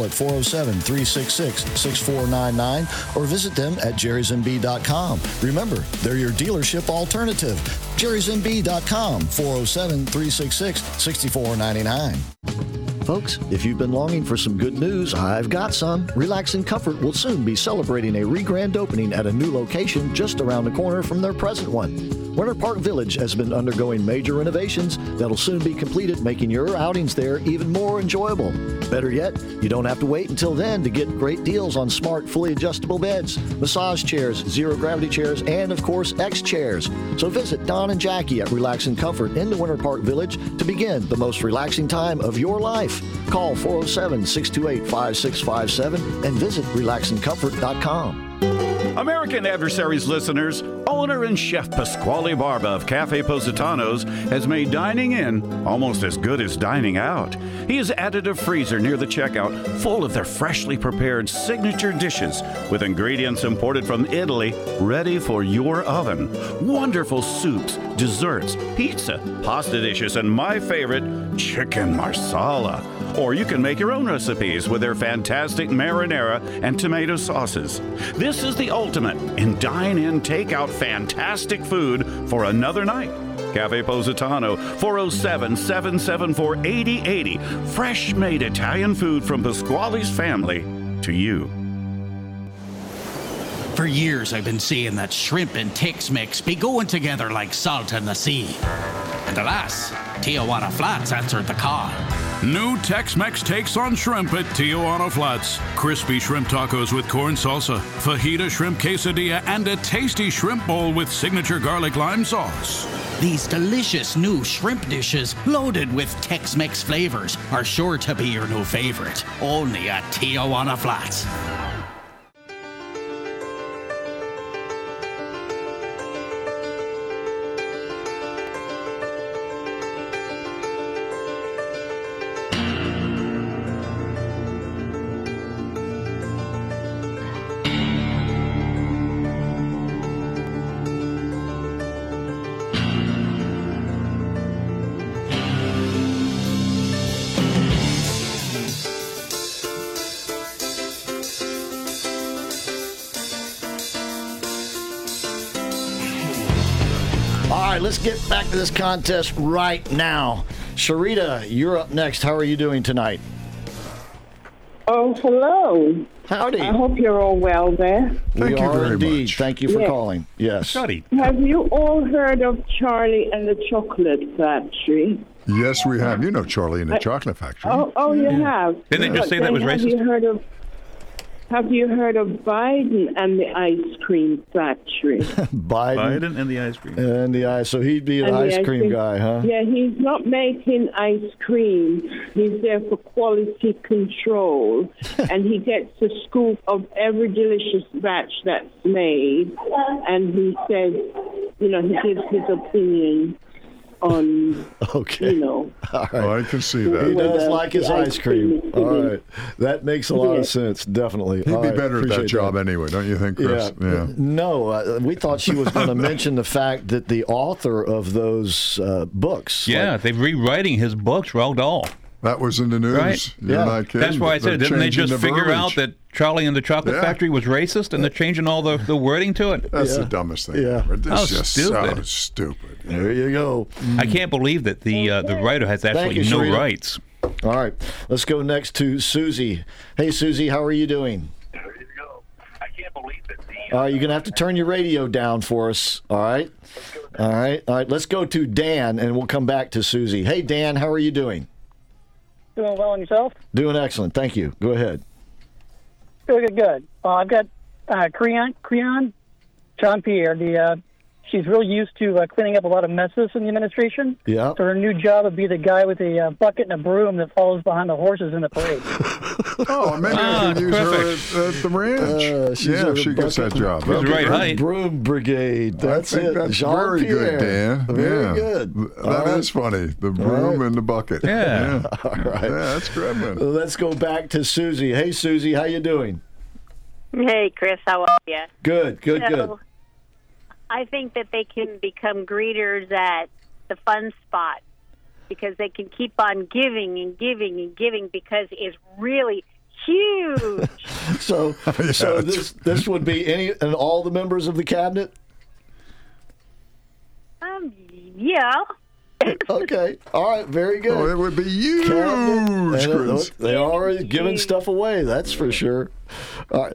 at 407-366-6499 or visit them at jerrysmb.com. Remember, they're your dealership alternative. jerrysmb.com, 407-366-6499. Folks, if you've been longing for some good news, I've got some. Relax and Comfort will soon be celebrating a re-grand opening at a new location just around the corner from their present one. Winter Park Village has been undergoing major renovations that'll soon be completed, making your outings there even more enjoyable. Better yet, you don't have to wait until then to get great deals on smart, fully adjustable beds, massage chairs, zero-gravity chairs, and, of course, X chairs. So visit Don and Jackie at Relax and Comfort in the Winter Park Village to begin the most relaxing time of your life. Call 407-628-5657 and visit relaxandcomfort.com. American Adversaries listeners, owner and chef Pasquale Barba of Cafe Positano's has made dining in almost as good as dining out. He has added a freezer near the checkout full of their freshly prepared signature dishes with ingredients imported from Italy ready for your oven. Wonderful soups, desserts, pizza, pasta dishes, and my favorite, chicken marsala. Or you can make your own recipes with their fantastic marinara and tomato sauces. This is the ultimate in dine-in takeout fantastic food for another night. Cafe Positano, 407-774-8080. Fresh made Italian food from Pasquale's family to you. For years, I've been seeing that shrimp and Tex Mex be going together like salt and the sea. And alas, Tijuana Flats answered the call. New Tex-Mex takes on shrimp at Tijuana Flats. Crispy shrimp tacos with corn salsa, fajita shrimp quesadilla, and a tasty shrimp bowl with signature garlic lime sauce. These delicious new shrimp dishes, loaded with Tex-Mex flavors, are sure to be your new favorite. Only at Tijuana Flats. Let's get back to this contest right now. Sharita, you're up next. How are you doing tonight? Oh, hello. Howdy. I hope you're all well there. Thank you very much. Thank you for calling. Yes. Howdy. Have you all heard of Charlie and the Chocolate Factory? Yes, we have. You know Charlie and the Chocolate Factory. Oh, you have. Didn't they just say that was racist? Have you heard of Biden and the Ice Cream Factory? Biden and the ice cream. So he'd be an ice cream guy, huh? Yeah, he's not making ice cream. He's there for quality control. And he gets a scoop of every delicious batch that's made. And he says, he gives his opinion on, All right. Oh, I can see that. He does like his ice cream. All right. That makes a lot of sense, definitely. He'd be better at that job anyway, don't you think, Chris? Yeah. No, we thought she was going to mention the fact that the author of those books. Yeah, they're rewriting his books, Roald Dahl. That was in the news. Right? Yeah. That's why I said, didn't they just figure out that Charlie and the Chocolate Factory was racist and they're changing all the wording to it? That's the dumbest thing ever. This is just so stupid. There you go. I can't believe that the writer has absolutely no rights. All right. Let's go next to Susie. Hey, Susie, how are you doing? There you go. I can't believe that the... You're going to have to turn your radio down for us. All right? All right. All right. Let's go to Dan and we'll come back to Susie. Hey, Dan, how are you doing? Doing well on yourself? Doing excellent. Thank you. Go ahead. Good. Well, I've got Karine Jean-Pierre. She's real used to cleaning up a lot of messes in the administration. Yeah. So her new job would be the guy with a bucket and a broom that follows behind the horses in the parade. Maybe we can use her at the ranch. She gets that job. That's right. Broom brigade. That's it. That's Jean-Pierre. Very good, Dan. Very good. That is funny. The broom and the bucket. Yeah. All right. Yeah, that's great, man. Let's go back to Susie. Hey, Susie, how you doing? Hey, Chris, how are you? Good. I think that they can become greeters at the fun spot because they can keep on giving and giving and giving because it's really huge. So this would be any and all the members of the cabinet? Yeah. Okay. All right. Very good. It would be huge. They are giving stuff away. That's for sure. All right.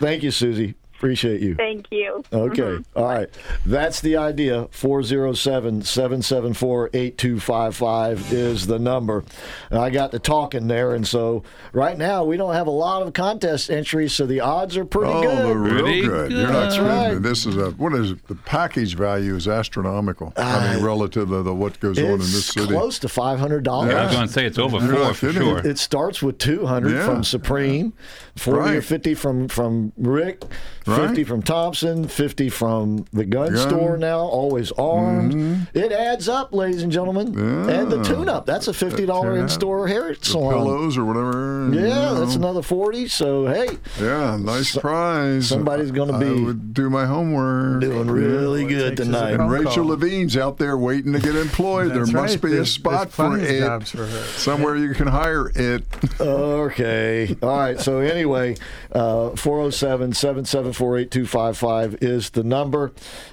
Thank you, Susie. Appreciate you. Thank you. Okay. Mm-hmm. All right. That's the idea. 407-774-8255 is the number. And I got to talking there, and so right now we don't have a lot of contest entries, so the odds are pretty good. Oh, they're real good. You're not kidding me. This is the package value is astronomical. Relative to what goes on in this city. It's close to $500. Yeah, I was going to say it's over $400 for sure. It starts with $200 from Supreme, $40 or $50 from Rick. $50 from Thompson, $50 from the gun store now, Always Armed. Mm-hmm. It adds up, ladies and gentlemen. Yeah. And the tune-up, that's a $50 in-store hair salon. Pillows or whatever. Yeah, that's another $40. So, hey. Yeah, nice prize. Somebody's going to be... I would do my homework. Doing really good tonight. And Rachel Levine's out there waiting to get employed. There must be a spot for it. For her. Somewhere you can hire it. Okay. All right. So, anyway, 407-774 448-255 is the number.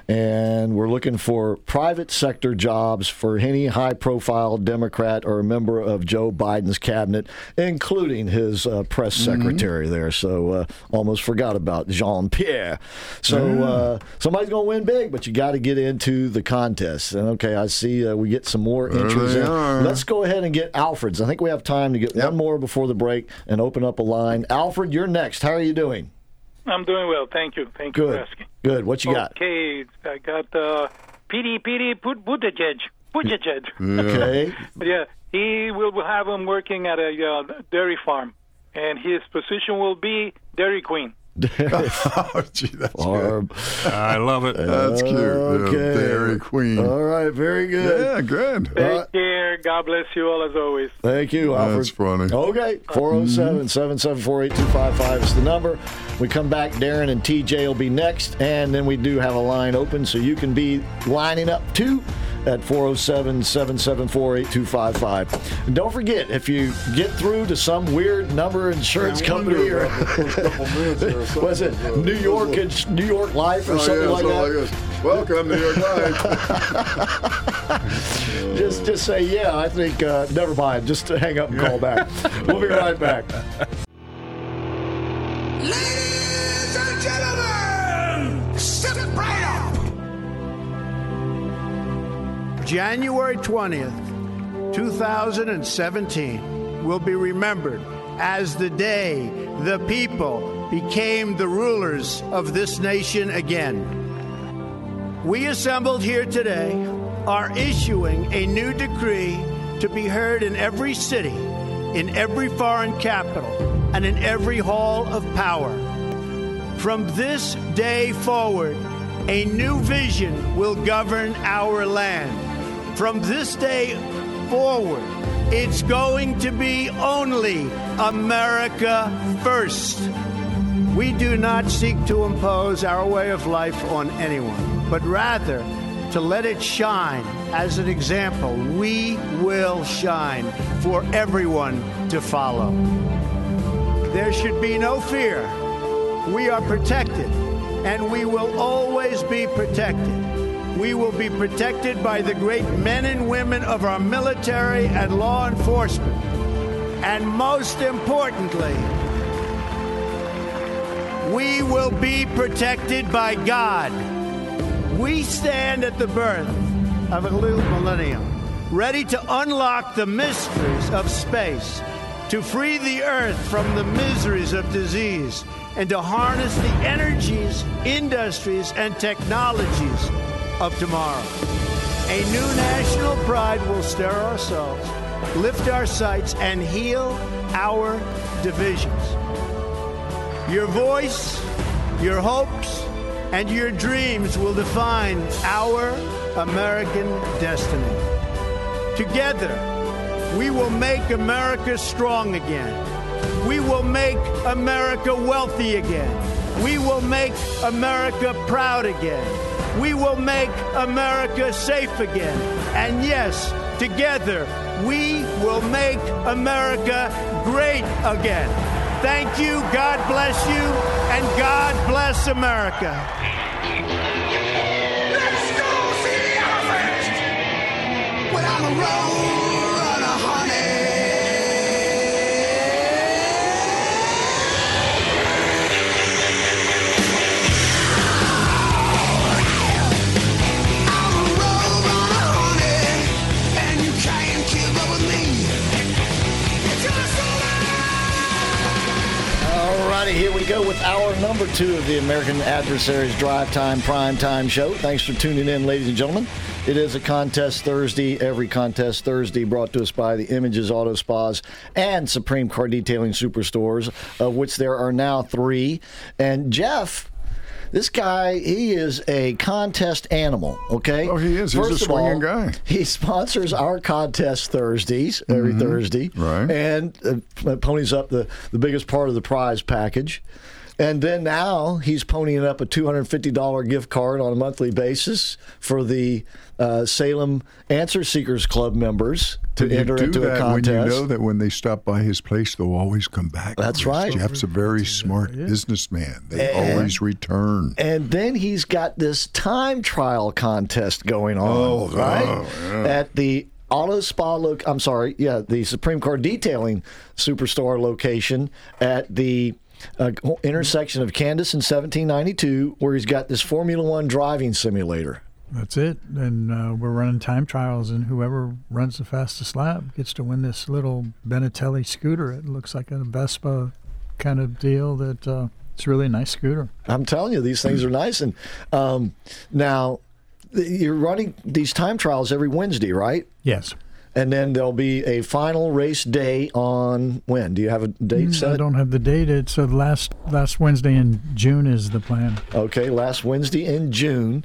And we're looking for private sector jobs for any high-profile Democrat or a member of Joe Biden's cabinet, including his press secretary there. So almost forgot about Jean-Pierre. So somebody's going to win big, but you got to get into the contest. And, okay, I see we get some more entries in. Let's go ahead and get Alfred's. I think we have time to get one more before the break and open up a line. Alfred, you're next. How are you doing? I'm doing well. Thank you. Thank you for asking. Good. What you got? Okay. I got PD Buttigieg. Buttigieg. Okay. Yeah. He will have him working at a dairy farm, and his position will be Dairy Queen. Oh, gee, that's Barb. Good. I love it. That's cute. Okay. Dairy Queen. All right, very good. Yeah, good. Take care. God bless you all as always. Thank you, Alfred. That's funny. Okay, 407-774-8255 is the number. We come back, Darren and TJ will be next, and then we do have a line open, so you can be lining up too at 407-774-8255. And don't forget, if you get through to some weird number insurance company or was it New York and New York Life or something like that? Welcome, New York Life. Just say, yeah, I think, never mind. Just hang up and call back. We'll be right back. Ladies and gentlemen, sit right up. January 20th, 2017 will be remembered as the day the people became the rulers of this nation again. We assembled here today are issuing a new decree to be heard in every city, in every foreign capital, and in every hall of power. From this day forward, a new vision will govern our land. From this day forward, it's going to be only America first. We do not seek to impose our way of life on anyone, but rather to let it shine as an example. We will shine for everyone to follow. There should be no fear. We are protected, and we will always be protected. We will be protected by the great men and women of our military and law enforcement. And most importantly, we will be protected by God. We stand at the birth of a new millennium, ready to unlock the mysteries of space, to free the earth from the miseries of disease, and to harness the energies, industries, and technologies of tomorrow. A new national pride will stir ourselves, lift our sights, and heal our divisions. Your voice, your hopes, and your dreams will define our American destiny. Together, we will make America strong again. We will make America wealthy again. We will make America proud again. We will make America safe again. And yes, together, we will make America great again. Thank you. God bless you. And God bless America. Let's go see the elephant without a roll on a honey. Here we go with hour number 2 of the American Adversaries Drive Time Prime Time Show. Thanks for tuning in, ladies and gentlemen. It is a contest Thursday. Every contest Thursday brought to us by the Images Auto Spas and Supreme Car Detailing Superstores, of which there are now 3. And Jeff, this guy, he is a contest animal, okay? Oh, he is. He's a swinging guy. He sponsors our contest Thursdays, every Thursday. Right. And ponies up the biggest part of the prize package. And then now he's ponying up a $250 gift card on a monthly basis for the Salem Answer Seekers Club members to enter into a contest. When you know that when they stop by his place, they'll always come back. That's right. Jeff's a very smart businessman. They always return. And then he's got this time trial contest going on, at the Auto Spa the Supreme Car Detailing Superstore location at the intersection of Candace and 1792, where he's got this Formula One driving simulator. That's it. And we're running time trials, and whoever runs the fastest lap gets to win this little Benatelli scooter. It looks like a Vespa kind of deal that it's a really nice scooter. I'm telling you, these things are nice. And now you're running these time trials every Wednesday, right? Yes. And then there'll be a final race day on when? Do you have a date set? I don't have the date. It's last Wednesday in June is the plan. Okay, last Wednesday in June.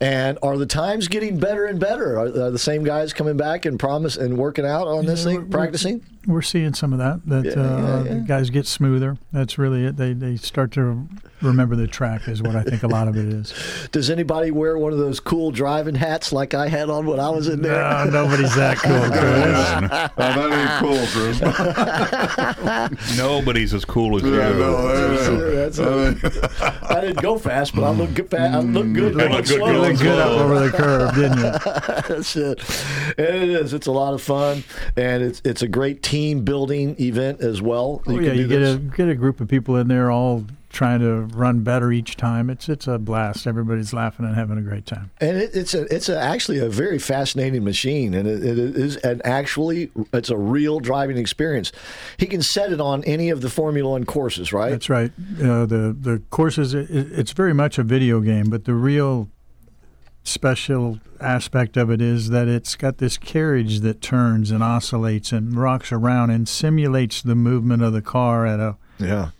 And are the times getting better and better? Are the same guys coming back and promise and working out on this thing, practicing? We're seeing some of that the guys get smoother. That's really it. They start to remember the track is what I think a lot of it is. Does anybody wear one of those cool driving hats like I had on when I was in there? No, nobody's that cool, Chris. That ain't cool, Chris. Nobody's as cool as you. I didn't go fast, but I looked good. I looked good. I looked good up over the curve, didn't you? That's it. And it is. It's a lot of fun, and it's a great team-building event as well. You get a group of people in there all trying to run better each time. It's a blast. Everybody's laughing and having a great time. And it's actually a very fascinating machine, and it's a real driving experience. He can set it on any of the Formula One courses, right? That's right. The courses, it's very much a video game, but the real special aspect of it is that it's got this carriage that turns and oscillates and rocks around and simulates the movement of the car at a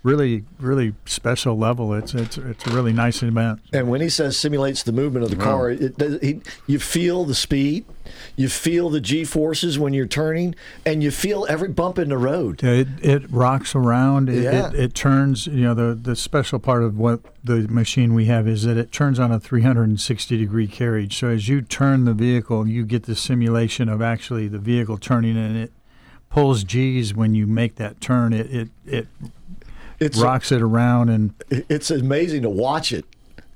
really, really special level. It's a really nice event. And when he says simulates the movement of the car, you feel the speed, you feel the G-forces when you're turning, and you feel every bump in the road. It rocks around. It turns. You know, the special part of what the machine we have is that it turns on a 360-degree carriage. So as you turn the vehicle, you get the simulation of actually the vehicle turning, and it pulls G's when you make that turn. It rocks it around, and it's amazing to watch it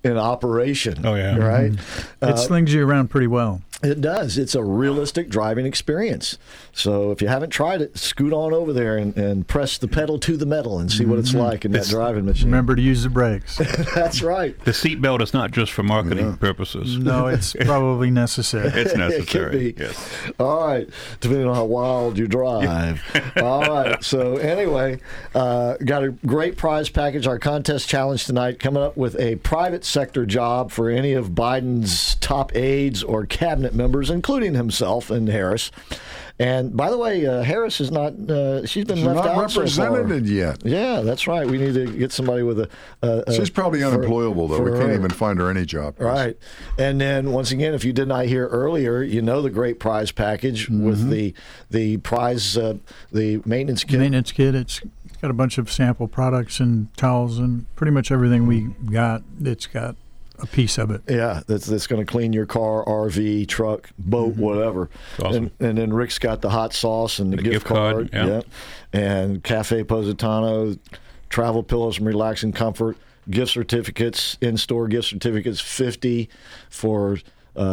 in operation. Oh yeah, right. Mm-hmm. It slings you around pretty well. It does. It's a realistic driving experience. So if you haven't tried it, scoot on over there and press the pedal to the metal and see what it's like in that driving machine. Remember to use the brakes. That's right. The seatbelt is not just for marketing purposes. No, it's probably necessary. It's necessary. It could be. Yes. All right. Depending on how wild you drive. All right. So anyway, got a great prize package. Our contest challenge tonight, coming up with a private sector job for any of Biden's top aides or cabinet members, including himself and Harris. And by the way, Harris is not, she's not represented yet. Yeah, that's right. We need to get somebody with a she's probably unemployable, though. We can't even find her any job. Right. And then, once again, if you did not hear earlier, you know the great prize package with the prize, the maintenance kit. Maintenance kit. It's got a bunch of sample products and towels and pretty much everything we got. It's got a piece of it. Yeah, that's going to clean your car, RV, truck, boat, whatever. Awesome. And then Rick's got the hot sauce and the gift card. Yeah. And Cafe Positano, travel pillows from Relax and Comfort, gift certificates, in-store gift certificates, 50 for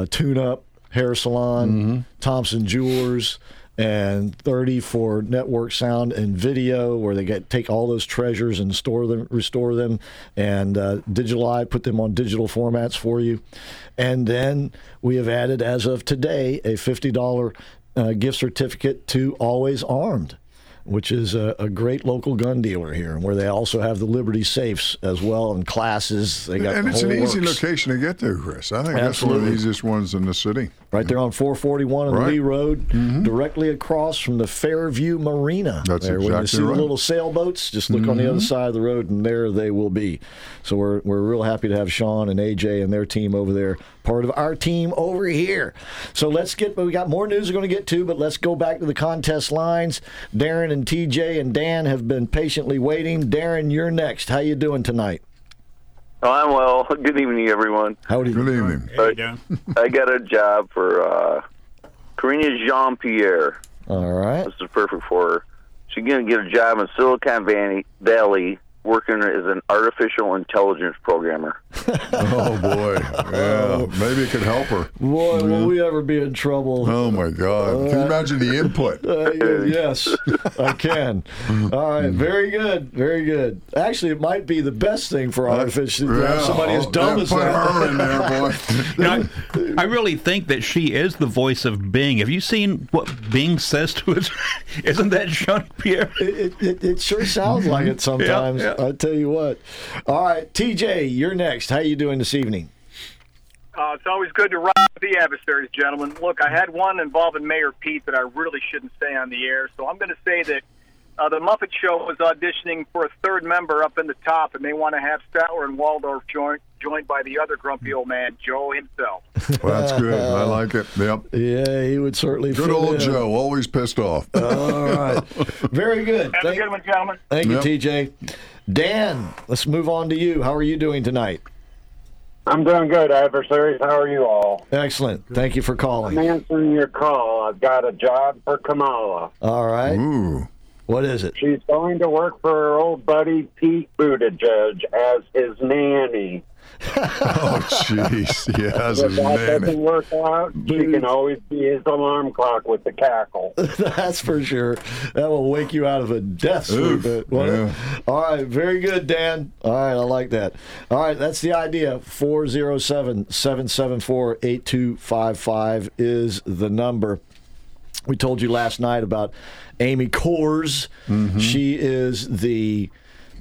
tune-up, hair salon, Thompson Jewelers, and 30 for Network Sound and Video, where they take all those treasures and restore them, and digitalize, put them on digital formats for you. And then we have added, as of today, a $50 gift certificate to Always Armed, which is a great local gun dealer here, where they also have the Liberty Safes as well, and classes. They got, and it's an easy location to get to, Chris. I think that's one of the easiest ones in the city. Right there on 441 on Lee Road, directly across from the Fairview Marina. That's there. Exactly when you see the little sailboats, just look on the other side of the road, and there they will be. So we're real happy to have Sean and AJ and their team over there, part of our team over here. So we got more news we're going to get to, but let's go back to the contest lines. Darren and TJ and Dan have been patiently waiting. Darren, you're next. How you doing tonight? Oh, I'm well. Good evening, everyone. Howdy. Good evening. How you doing? I got a job for Karine Jean-Pierre. All right. This is perfect for her. She's going to get a job in Silicon Valley working as an artificial intelligence programmer. Oh, boy. Yeah, maybe it could help her. Boy, will we ever be in trouble. Oh, my God. Can you imagine the input? Yes, I can. All right, very good, very good. Actually, it might be the best thing for artificial intelligence. Yeah, somebody as dumb as that. Put her in there, boy. You know, I really think that she is the voice of Bing. Have you seen what Bing says to us? Isn't that Jean-Pierre? It sure sounds like it sometimes. Yeah, yeah. I'll tell you what. All right, TJ, you're next. How you doing this evening? It's always good to ride with the adversaries, gentlemen. Look, I had one involving Mayor Pete that I really shouldn't say on the air, so I'm going to say that the Muppet Show was auditioning for a third member up in the top, and they want to have Statler and Waldorf joined by the other grumpy old man, Joe himself. Well, that's good. I like it. Yep. Yeah, he would certainly fit in. Good old Joe, always pissed off. All right. Very good. Have a good one, gentlemen. Thank you, TJ. Dan, let's move on to you. How are you doing tonight? I'm doing good, adversaries. How are you all? Excellent. Thank you for calling. I'm answering your call. I've got a job for Kamala. All right. Ooh. What is it? She's going to work for her old buddy Pete Buttigieg as his nanny. Oh, jeez. Yeah, as his nanny. If that doesn't work out, she can always be his alarm clock with the cackle. That's for sure. That will wake you out of a death sleep. Yeah. All right. Very good, Dan. All right. I like that. All right. That's the idea. 407-774-8255 is the number. We told you last night about Amy Kors. Mm-hmm. She is the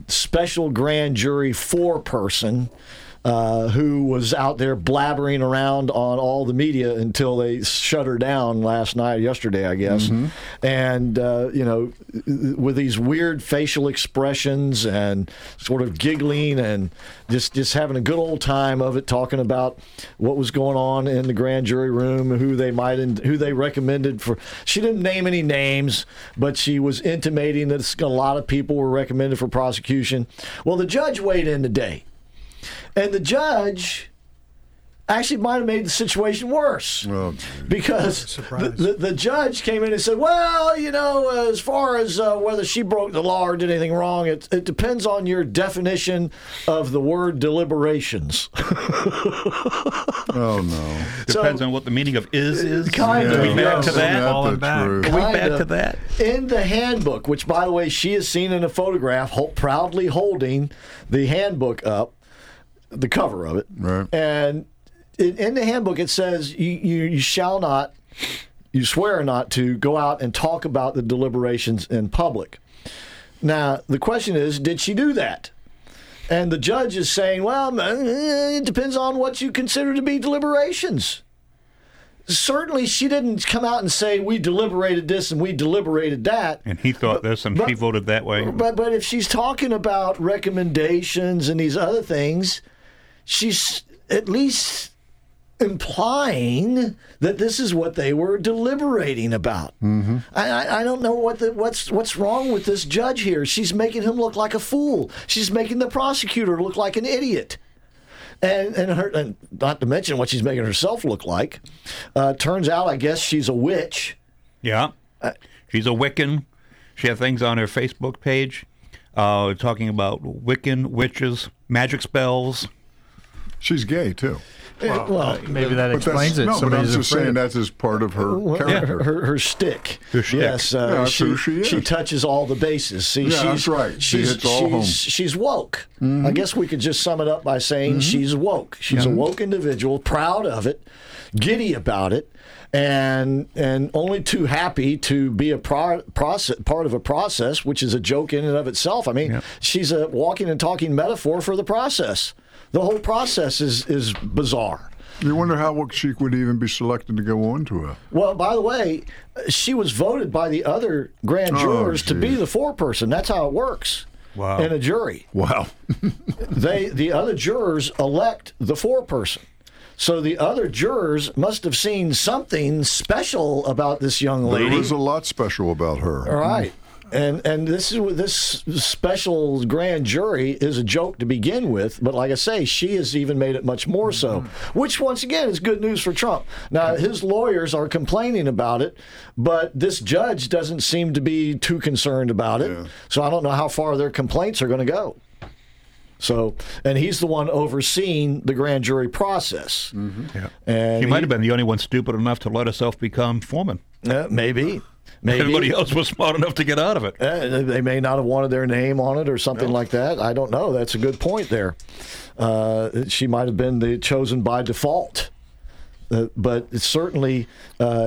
special grand jury foreperson who was out there blabbering around on all the media until they shut her down yesterday, I guess. Mm-hmm. And, you know, with these weird facial expressions and sort of giggling and just having a good old time of it, talking about what was going on in the grand jury room, who they recommended for. She didn't name any names, but she was intimating that a lot of people were recommended for prosecution. Well, the judge weighed in today. And the judge actually might have made the situation worse because the judge came in and said, well, you know, as far as whether she broke the law or did anything wrong, it depends on your definition of the word deliberations. Oh, no. Depends on what the meaning of is. Kind of. Are we back to that? In the handbook, which, by the way, she is seen in a photograph proudly holding the handbook up. The cover of it, right. And in the handbook it says you swear not to go out and talk about the deliberations in public. Now the question is, did she do that? And the judge is saying, well, it depends on what you consider to be deliberations. Certainly, she didn't come out and say, we deliberated this and we deliberated that. And he thought this and he voted that way. But if she's talking about recommendations and these other things, she's at least implying that this is what they were deliberating about. Mm-hmm. I don't know what's wrong with this judge here. She's making him look like a fool. She's making the prosecutor look like an idiot. And not to mention what she's making herself look like. Turns out, I guess, she's a witch. Yeah. She's a Wiccan. She had things on her Facebook page talking about Wiccan, witches, magic spells. She's gay, too. Well, maybe that explains it. No, somebody's but I'm just saying that's as part of her character. Her shtick. Yes, that's who she is. She touches all the bases. See, that's right. She hits all home. She's woke. Mm-hmm. I guess we could just sum it up by saying she's woke. She's a woke individual, proud of it, giddy about it, and only too happy to be a part of a process, which is a joke in and of itself. I mean, she's a walking and talking metaphor for the process. The whole process is bizarre. You wonder how she would even be selected to go on to her. Well, by the way, she was voted by the other grand jurors to be the foreperson. That's how it works in a jury. Wow. The other jurors elect the foreperson. So the other jurors must have seen something special about this young lady. There was a lot special about her. All right. And this special grand jury is a joke to begin with, but like I say, she has even made it much more so, which once again is good news for Trump. Now, his lawyers are complaining about it, but this judge doesn't seem to be too concerned about it. Yeah. So I don't know how far their complaints are going to go. So, and he's the one overseeing the grand jury process. Mm-hmm. Yeah. And he might have been the only one stupid enough to let herself become foreman. Maybe. Maybe. Everybody else was smart enough to get out of it. They may not have wanted their name on it or something like that. I don't know. That's a good point there. She might have been the chosen by default. But certainly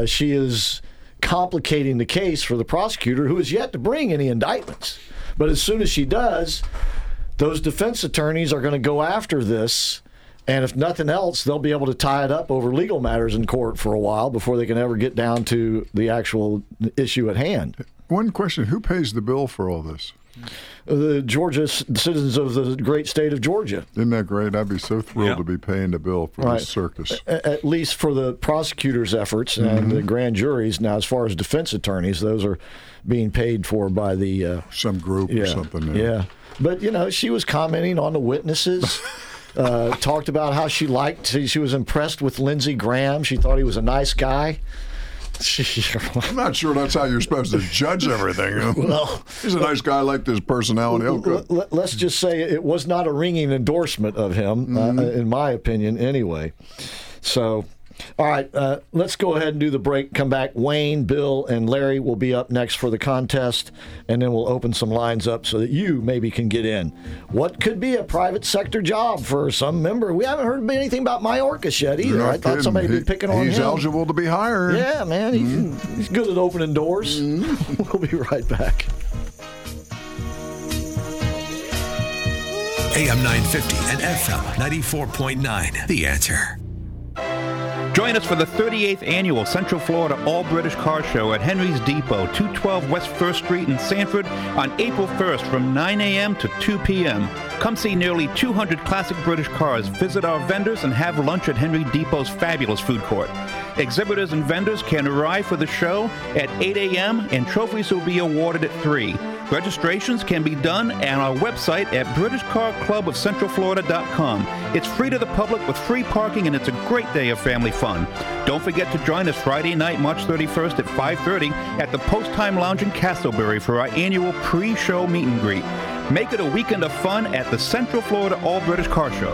she is complicating the case for the prosecutor, who is yet to bring any indictments. But as soon as she does, those defense attorneys are going to go after this, and if nothing else, they'll be able to tie it up over legal matters in court for a while before they can ever get down to the actual issue at hand. One question, who pays the bill for all this? The Georgia citizens of the great state of Georgia. Isn't that great? I'd be so thrilled to be paying the bill for this circus. At least for the prosecutor's efforts and the grand juries. Now, as far as defense attorneys, those are being paid for by the... some group or something. Yeah. But, you know, she was commenting on the witnesses, talked about how she was impressed with Lindsey Graham. She thought he was a nice guy. I'm not sure that's how you're supposed to judge everything. Well, he's a nice guy, like this personality. Let's just say it was not a ringing endorsement of him, in my opinion, anyway. So, all right, let's go ahead and do the break. Come back. Wayne, Bill, and Larry will be up next for the contest, and then we'll open some lines up so that you maybe can get in. What could be a private sector job for some member? We haven't heard anything about Mayorkas yet either. I thought somebody would be picking on him. He's eligible to be hired. Yeah, man. He's good at opening doors. We'll be right back. AM 950 and FM 94.9. The Answer. Join us for the 38th Annual Central Florida All-British Car Show at Henry's Depot, 212 West 1st Street in Sanford on April 1st from 9 a.m. to 2 p.m. Come see nearly 200 classic British cars, visit our vendors, and have lunch at Henry Depot's fabulous food court. Exhibitors and vendors can arrive for the show at 8 a.m. and trophies will be awarded at 3. Registrations can be done on our website at BritishCarClubOfCentralFlorida.com. It's free to the public with free parking, and it's a great day of family fun. Don't forget to join us Friday night, March 31st at 5:30 at the Post Time Lounge in Castleberry for our annual pre-show meet and greet. Make it a weekend of fun at the Central Florida All-British Car Show.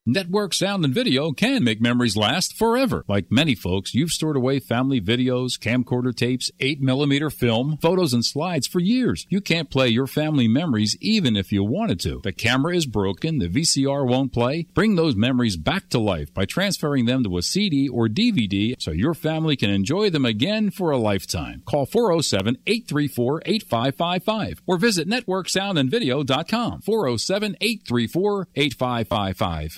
Network Sound and Video can make memories last forever. Like many folks, you've stored away family videos, camcorder tapes, 8mm film, photos, and slides for years. You can't play your family memories even if you wanted to. The camera is broken, the VCR won't play. Bring those memories back to life by transferring them to a CD or DVD so your family can enjoy them again for a lifetime. Call 407-834-8555 or visit networksoundandvideo.com. 407-834-8555.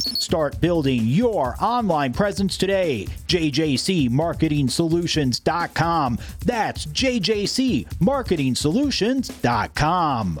Start building your online presence today. JJCMarketingSolutions.com. That's JJCMarketingSolutions.com.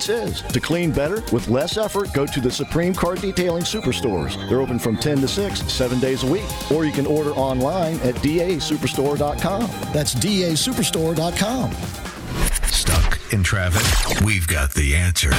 is. To clean better with less effort, go to the Supreme Car Detailing Superstores. They're open from 10 to 6, 7 days a week. Or you can order online at dasuperstore.com. That's dasuperstore.com. Stuck in traffic? We've got the answer.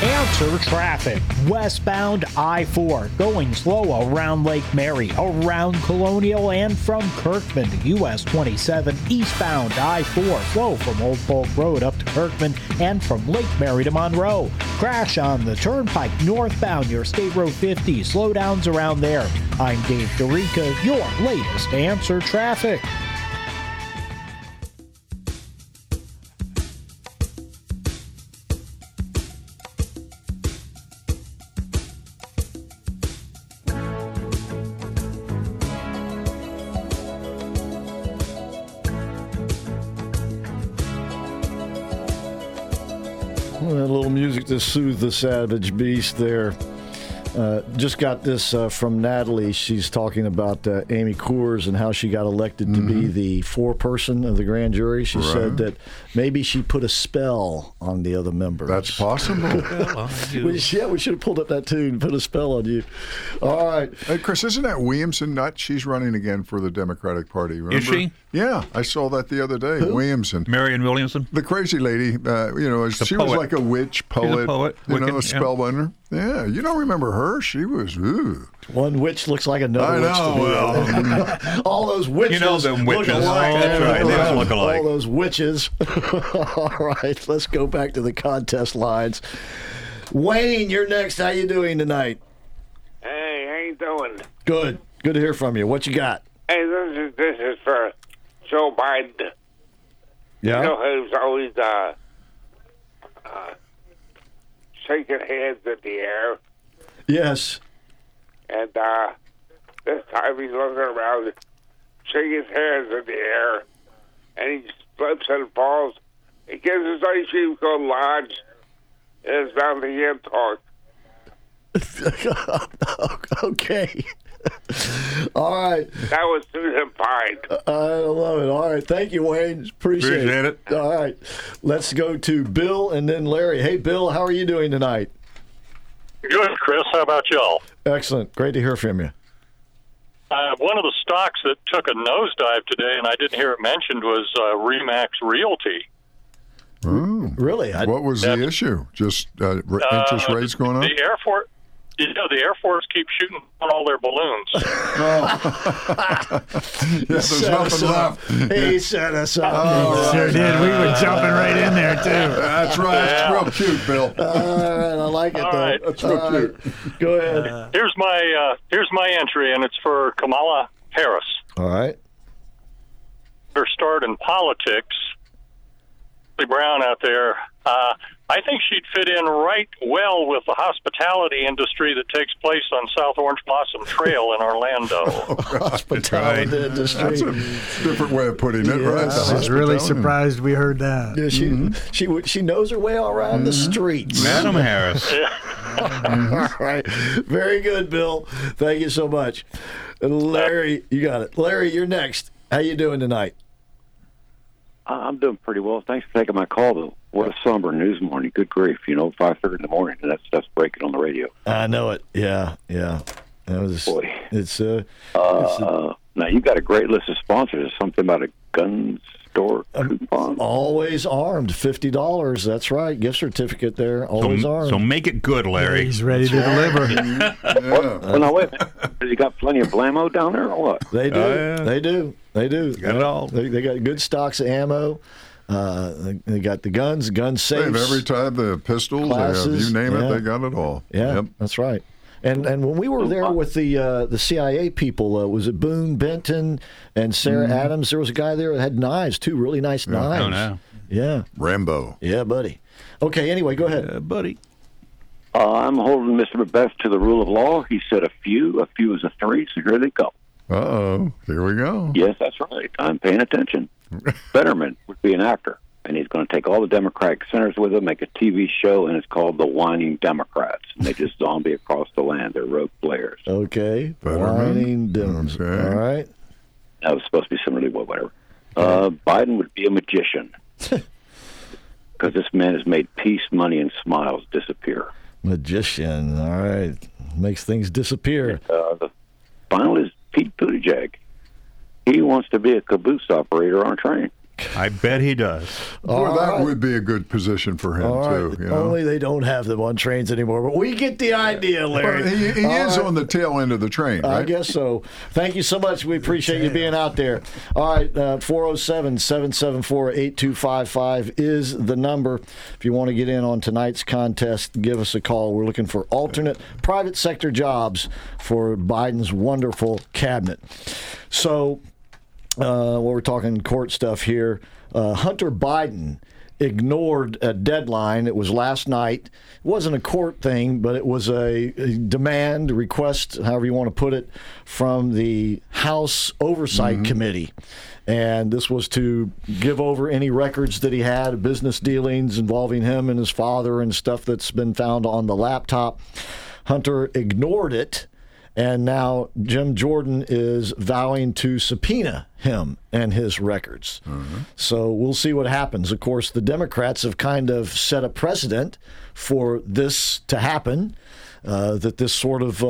Answer traffic. Westbound I-4 going slow around Lake Mary, around Colonial, and from Kirkman to US 27. Eastbound I-4 slow from Old Polk Road up to Kirkman and from Lake Mary to Monroe. Crash on the Turnpike northbound near State Road 50. Slowdowns around there. I'm Dave DeRica, your latest Answer Traffic. To soothe the savage beast there. Just got this from Natalie. She's talking about Amy Coors and how she got elected to be the foreperson of the grand jury. She said that maybe she put a spell on the other members. That's possible. We should have pulled up that tune and put a spell on you. All right. Hey, Chris, isn't that Williamson nut? She's running again for the Democratic Party. Remember? Is she? Yeah, I saw that the other day. Who? Williamson. Marion Williamson? The crazy lady. She was like a witch, poet. A poet. A spellbinder. Yeah, you don't remember her? She was, ooh. One witch looks like another witch. I know, all those witches look alike. Oh, that's right, they all look alike. All those witches. All right, let's go back to the contest lines. Wayne, you're next. How you doing tonight? Hey, how you doing? Good. Good to hear from you. What you got? Hey, this is for Joe Biden. Yeah? You know who's always... shaking hands in the air. Yes. And this time he's looking around, shaking his hands in the air, and he slips and falls. He gives his ice cream cone lodge, and it's down to him talk. Okay. All right. That was Susan Pine. I love it. All right. Thank you, Wayne. Appreciate it. All right. Let's go to Bill and then Larry. Hey, Bill, how are you doing tonight? Good, Chris. How about y'all? Excellent. Great to hear from you. One of the stocks that took a nosedive today, and I didn't hear it mentioned, was RE/MAX Realty. Ooh. Really? What was the issue? Just interest rates going up? The airport... the Air Force keeps shooting on all their balloons. There's nothing left. He set us up. Oh, sure did. We were jumping right in there, too. That's right. Yeah. It's real cute, Bill. All right. I like it, though. Right. That's real cute. Right. Go ahead. Here's my entry, and it's for Kamala Harris. All right. Her start in politics. Brown out there. I think she'd fit in right well with the hospitality industry that takes place on South Orange Blossom Trail in Orlando. Hospitality industry. That's a different way of putting it, right? I was really surprised we heard that. Yeah, she knows her way all around the streets. Madam Harris. All right. Very good, Bill. Thank you so much. Larry, you got it. Larry, you're next. How you doing tonight? I'm doing pretty well. Thanks for taking my call, though. What a somber news morning. Good grief. 5:30 in the morning, and that stuff's breaking on the radio. I know it. Yeah. That was, boy. Now, you've got a great list of sponsors. Something about a gun store coupon. Always Armed, $50. That's right. Gift certificate there. Always Armed. So make it good, Larry. He's ready to deliver. Wait. You got plenty of blammo down there or what? They do. Yeah. They do. Got it all. They got good stocks of ammo. They got the guns, gun safes. Every type, the pistols, classes, they have, you name it, they got it all. Yeah, yep. That's right. And when we were there with the CIA people, was it Boone Benton and Sarah Adams? There was a guy there that had knives, too, really nice knives. Oh, no. Yeah. Rambo. Yeah, buddy. Okay, anyway, go ahead. Buddy. I'm holding Mr. Beth to the rule of law. He said a few. A few is a three, so here they come. Uh-oh. Here we go. Yes, that's right. I'm paying attention. Fetterman would be an actor, and he's going to take all the Democratic senators with him, make a TV show, and it's called The Whining Democrats. And they just zombie across the land. They're rogue players. Okay. Fetterman. Whining Democrats. Okay. All right. That was supposed to be similarly, whatever. Biden would be a magician. Because this man has made peace, money, and smiles disappear. Magician. All right. Makes things disappear. The final is Pete Buttigieg. He wants to be a caboose operator on a train. I bet he does. Well, that would be a good position for him, too. You know? Only they don't have them on trains anymore, but we get the idea, Larry. But he is on the tail end of the train, right? I guess so. Thank you so much. We appreciate you being out there. All right, 407-774-8255 is the number. If you want to get in on tonight's contest, give us a call. We're looking for alternate private sector jobs for Biden's wonderful cabinet. So... well, we're talking court stuff here. Hunter Biden ignored a deadline. It was last night. It wasn't a court thing, but it was a demand, request, however you want to put it, from the House Oversight Committee. And this was to give over any records that he had, business dealings involving him and his father and stuff that's been found on the laptop. Hunter ignored it. And now Jim Jordan is vowing to subpoena him and his records. So we'll see what happens. Of course, the Democrats have kind of set a precedent for this to happen, that this sort of,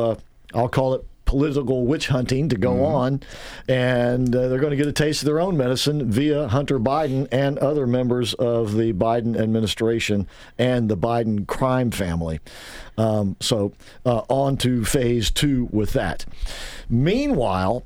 I'll call it political witch hunting to go on. And they're going to get a taste of their own medicine via Hunter Biden and other members of the Biden administration and the Biden crime family. So on to phase two with that. Meanwhile,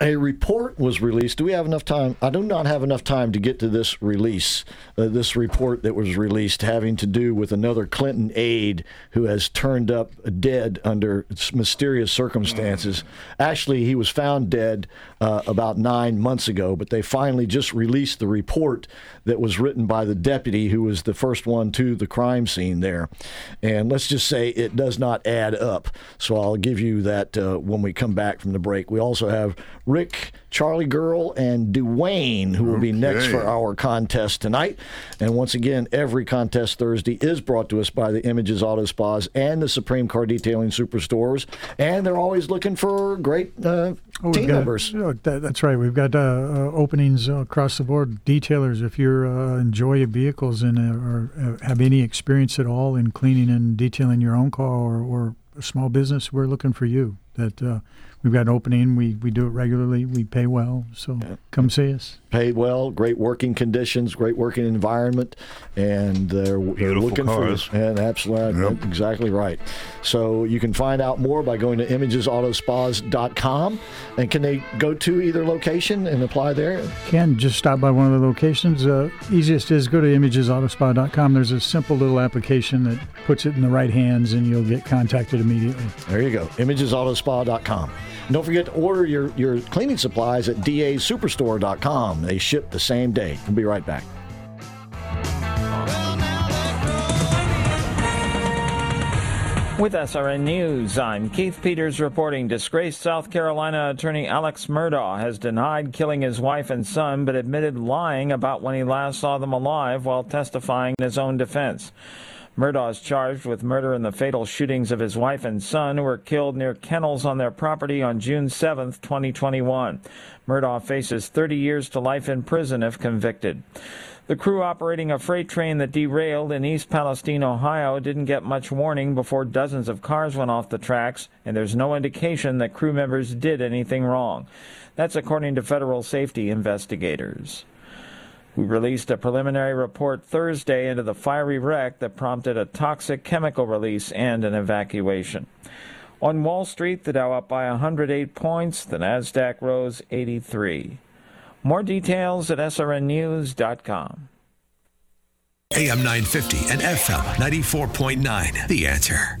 a report was released. Do we have enough time? I do not have enough time to get to this release, this report that was released having to do with another Clinton aide who has turned up dead under mysterious circumstances. Actually, he was found dead about 9 months ago, but they finally just released the report that was written by the deputy who was the first one to the crime scene there. And let's just say it does not add up. So I'll give you that when we come back from the break. We also have Rick, Charlie Girl, and Dwayne, who will be next for our contest tonight. And once again, every contest Thursday is brought to us by the Images Auto Spas and the Supreme Car Detailing Superstores. And they're always looking for great team members. That's right. We've got openings across the board. Detailers, if you enjoy vehicles and or have any experience at all in cleaning and detailing your own car or a small business, we're looking for you. That we've got an opening. We do it regularly. We pay well. So come see us. Pay well. Great working conditions. Great working environment. And they're looking cars. For us. Absolutely, exactly right. So you can find out more by going to imagesautospas.com. And can they go to either location and apply there? Can just stop by one of the locations. Easiest is go to imagesautospa.com. There's a simple little application that puts it in the right hands, and you'll get contacted immediately. There you go. Imagesautospa.com. Don't forget to order your cleaning supplies at dasuperstore.com. They ship the same day. We'll be right back. With SRN News, I'm Keith Peters reporting. Disgraced South Carolina attorney Alex Murdaugh has denied killing his wife and son, but admitted lying about when he last saw them alive while testifying in his own defense. Murdaugh is charged with murder in the fatal shootings of his wife and son, who were killed near kennels on their property on June 7, 2021. Murdaugh faces 30 years to life in prison if convicted. The crew operating a freight train that derailed in East Palestine, Ohio, didn't get much warning before dozens of cars went off the tracks, and there's no indication that crew members did anything wrong. That's according to federal safety investigators. We released a preliminary report Thursday into the fiery wreck that prompted a toxic chemical release and an evacuation. On Wall Street, the Dow up by 108 points. The Nasdaq rose 83. More details at srnnews.com. AM 950 and FM 94.9. The Answer.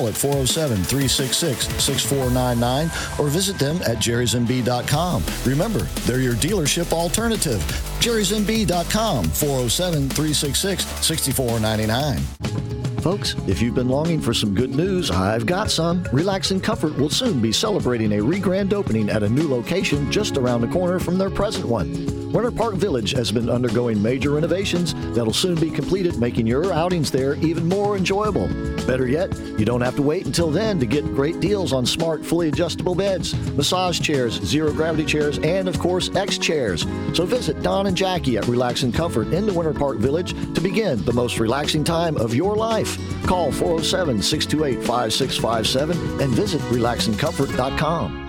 at 407-366-6499 or visit them at jerrysmb.com. Remember, they're your dealership alternative. jerrysmb.com, 407-366-6499. Folks, if you've been longing for some good news, I've got some. Relax and Comfort will soon be celebrating a re-grand opening at a new location just around the corner from their present one. Winter Park Village has been undergoing major renovations that'll soon be completed, making your outings there even more enjoyable. Better yet, you don't have to wait until then to get great deals on smart, fully adjustable beds, massage chairs, zero-gravity chairs, and, of course, X chairs. So visit Don and Jackie at Relax and Comfort in the Winter Park Village to begin the most relaxing time of your life. Call 407-628-5657 and visit relaxandcomfort.com.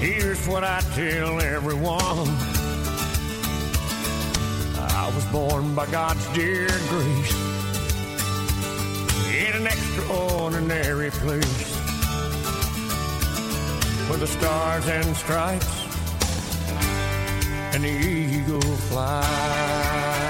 here's what I tell everyone. I was born by God's dear grace in an extraordinary place where the stars and stripes and the eagle fly.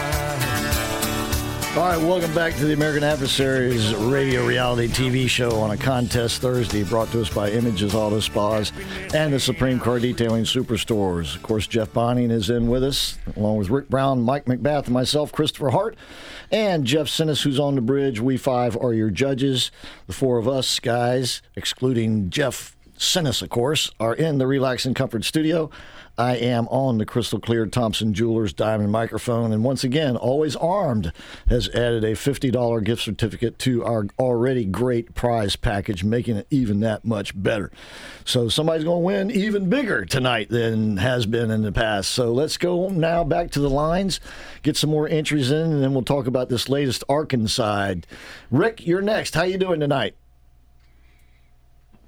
All right, welcome back to the American Adversaries radio reality TV show on a contest Thursday, brought to us by Images Auto Spas and the Supreme Car Detailing Superstores. Of course, Jeff Bonning is in with us, along with Rick Brown, Mike McBath, and myself, Christopher Hart, and Jeff Sinis, who's on the bridge. We five are your judges. The four of us guys, excluding Jeff Sinis, of course, are in the Relax and Comfort studio. I am on the crystal clear Thompson Jewelers diamond microphone. And once again, Always Armed has added a $50 gift certificate to our already great prize package, making it even that much better. So somebody's going to win even bigger tonight than has been in the past. So let's go now back to the lines, get some more entries in, and then we'll talk about this latest Arkansas. Rick, you're next. How you doing tonight?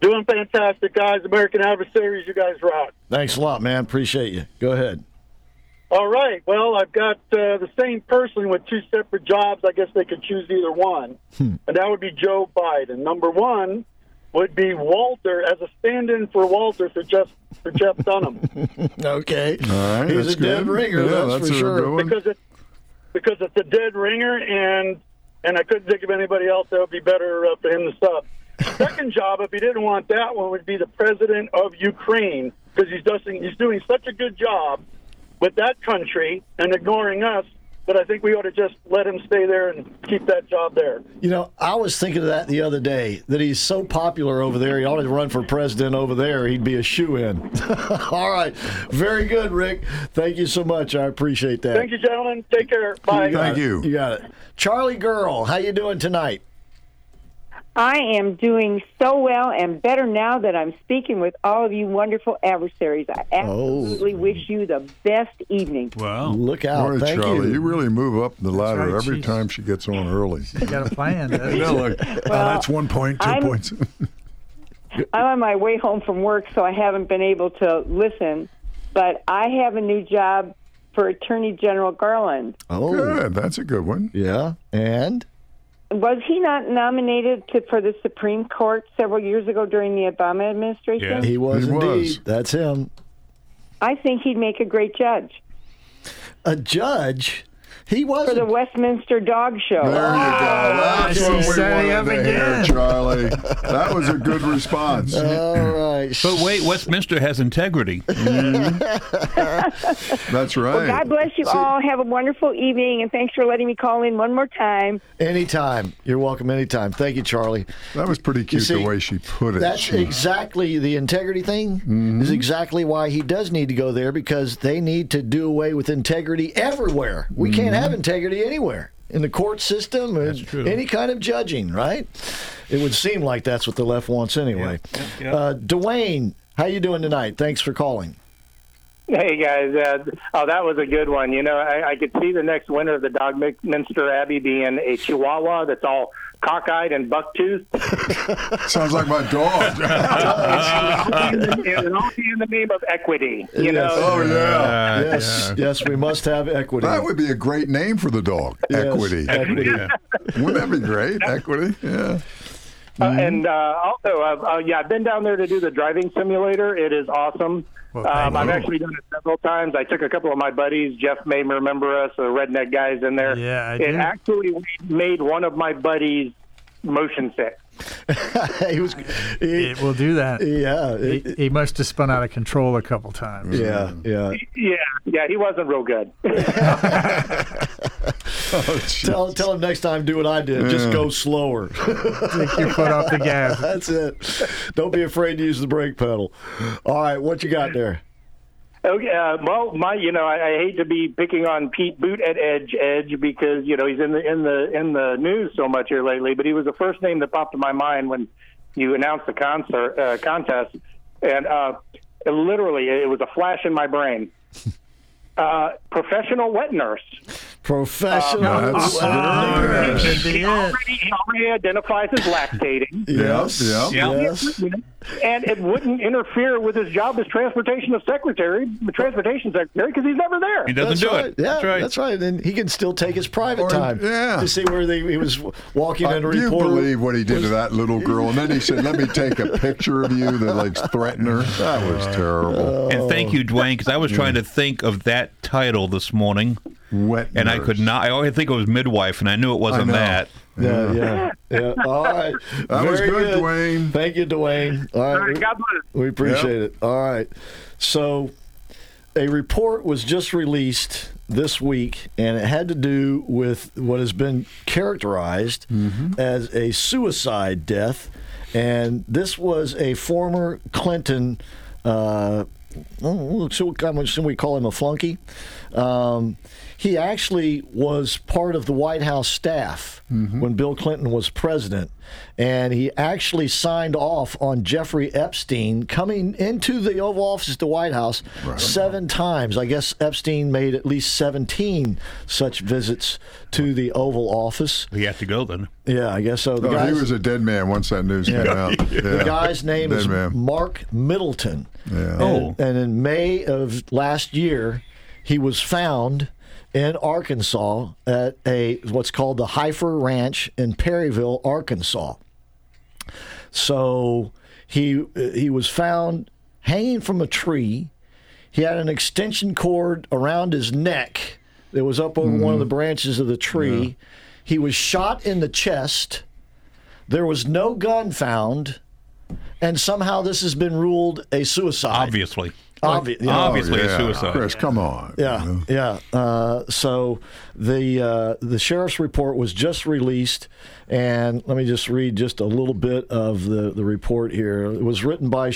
Doing fantastic, guys. American Adversaries, you guys rock. Thanks a lot, man. Appreciate you. Go ahead. All right. Well, I've got the same person with two separate jobs. I guess they could choose either one. And that would be Joe Biden. Number one would be Walter, as a stand-in for Walter for Jeff Dunham. Okay. All right. He's a dead ringer, that's for sure. Because it's a dead ringer, and I couldn't think of anybody else that would be better for him to sub. Second job, if he didn't want that one, would be the president of Ukraine, because he's doing such a good job with that country and ignoring us that I think we ought to just let him stay there and keep that job there. You know, I was thinking of that the other day, that he's so popular over there, he ought to run for president over there. He'd be a shoo-in. All right. Very good, Rick. Thank you so much. I appreciate that. Thank you, gentlemen. Take care. Bye. Thank you. You got it. Charlie Girl, how you doing tonight? I am doing so well and better now that I'm speaking with all of you wonderful adversaries. I absolutely wish you the best evening. Wow. Look out. Right, thank Charlie. You really move up the ladder every time she gets on early. She's got a plan. That's 1 point, 2 points. I'm on my way home from work, so I haven't been able to listen. But I have a new job for Attorney General Garland. Oh, good. That's a good one. Yeah. And? Was he not nominated for the Supreme Court several years ago during the Obama administration? Yeah, he was indeed. That's him. I think he'd make a great judge. A judge? He was for the Westminster Dog Show. There you go. That's what we wanted to hear, Charlie. That was a good response. All right. But wait, Westminster has integrity. Mm-hmm. That's right. Well, God bless you all. Have a wonderful evening, and thanks for letting me call in one more time. Anytime. You're welcome anytime. Thank you, Charlie. That was pretty cute the way she put it. That's exactly the integrity thing. Mm-hmm. Is exactly why he does need to go there, because they need to do away with integrity everywhere. We can't have integrity anywhere in the court system or any kind of judging, right? It would seem like that's what the left wants anyway. Yeah. Dwayne, how you doing tonight? Thanks for calling. Hey, guys. That was a good one. You know, I could see the next winner of the Dogminster Abbey being a Chihuahua that's all cockeyed and buck-toothed. Sounds like my dog. It'll all be in the name of equity. You know? Oh, yeah. Yes, we must have equity. That would be a great name for the dog, Equity. Equity. Yeah. Wouldn't that be great, Equity? Yeah. And also, I've been down there to do the driving simulator. It is awesome. Well, I've actually done it several times. I took a couple of my buddies. Jeff may remember us, the redneck guys in there. Yeah, I did. Actually made one of my buddies motion sick. It will do that. Yeah. He must have spun out of control a couple times. Yeah. He wasn't real good. Tell him next time, do what I did. Yeah. Just go slower. Take your foot off the gas. That's it. Don't be afraid to use the brake pedal. All right, what you got there? Okay, I hate to be picking on Pete Boot at Edge because he's in the news so much here lately. But he was the first name that popped to my mind when you announced the contest, and literally it was a flash in my brain. Professional wet nurse. He already identifies as lactating. Yes. And it wouldn't interfere with his job as transportation secretary, because he's never there. He doesn't do it. Yeah, that's right. And he can still take his private time. Yeah. To see where he was walking in a reporter. Do you believe what he did to that little girl? And then he said, "Let me take a picture of you." That threatened her. That was terrible. And thank you, Dwayne, because I was trying to think of that title this morning. Wet and nurse. I could not. I always think it was midwife, and I knew it wasn't that. Yeah. All right. That was good, Dwayne. Thank you, Dwayne. All right. All right, God bless. We appreciate it. All right. So a report was just released this week, and it had to do with what has been characterized as a suicide death. And this was a former Clinton, should we call him a flunky? He actually was part of the White House staff when Bill Clinton was president, and he actually signed off on Jeffrey Epstein coming into the Oval Office at the White House seven times. I guess Epstein made at least 17 such visits to the Oval Office. He had to go then. Yeah, I guess so. He was a dead man once that news came out. Yeah. The guy's name is Mark Middleton. Yeah. And in May of last year, he was found in Arkansas at what's called the Heifer Ranch in Perryville, Arkansas. So he was found hanging from a tree. He had an extension cord around his neck that was up over one of the branches of the tree. Yeah. He was shot in the chest. There was no gun found. And somehow this has been ruled a suicide. Obviously, a suicide. Chris, come on. Yeah. So the sheriff's report was just released, and let me just read just a little bit of the report here. It was written by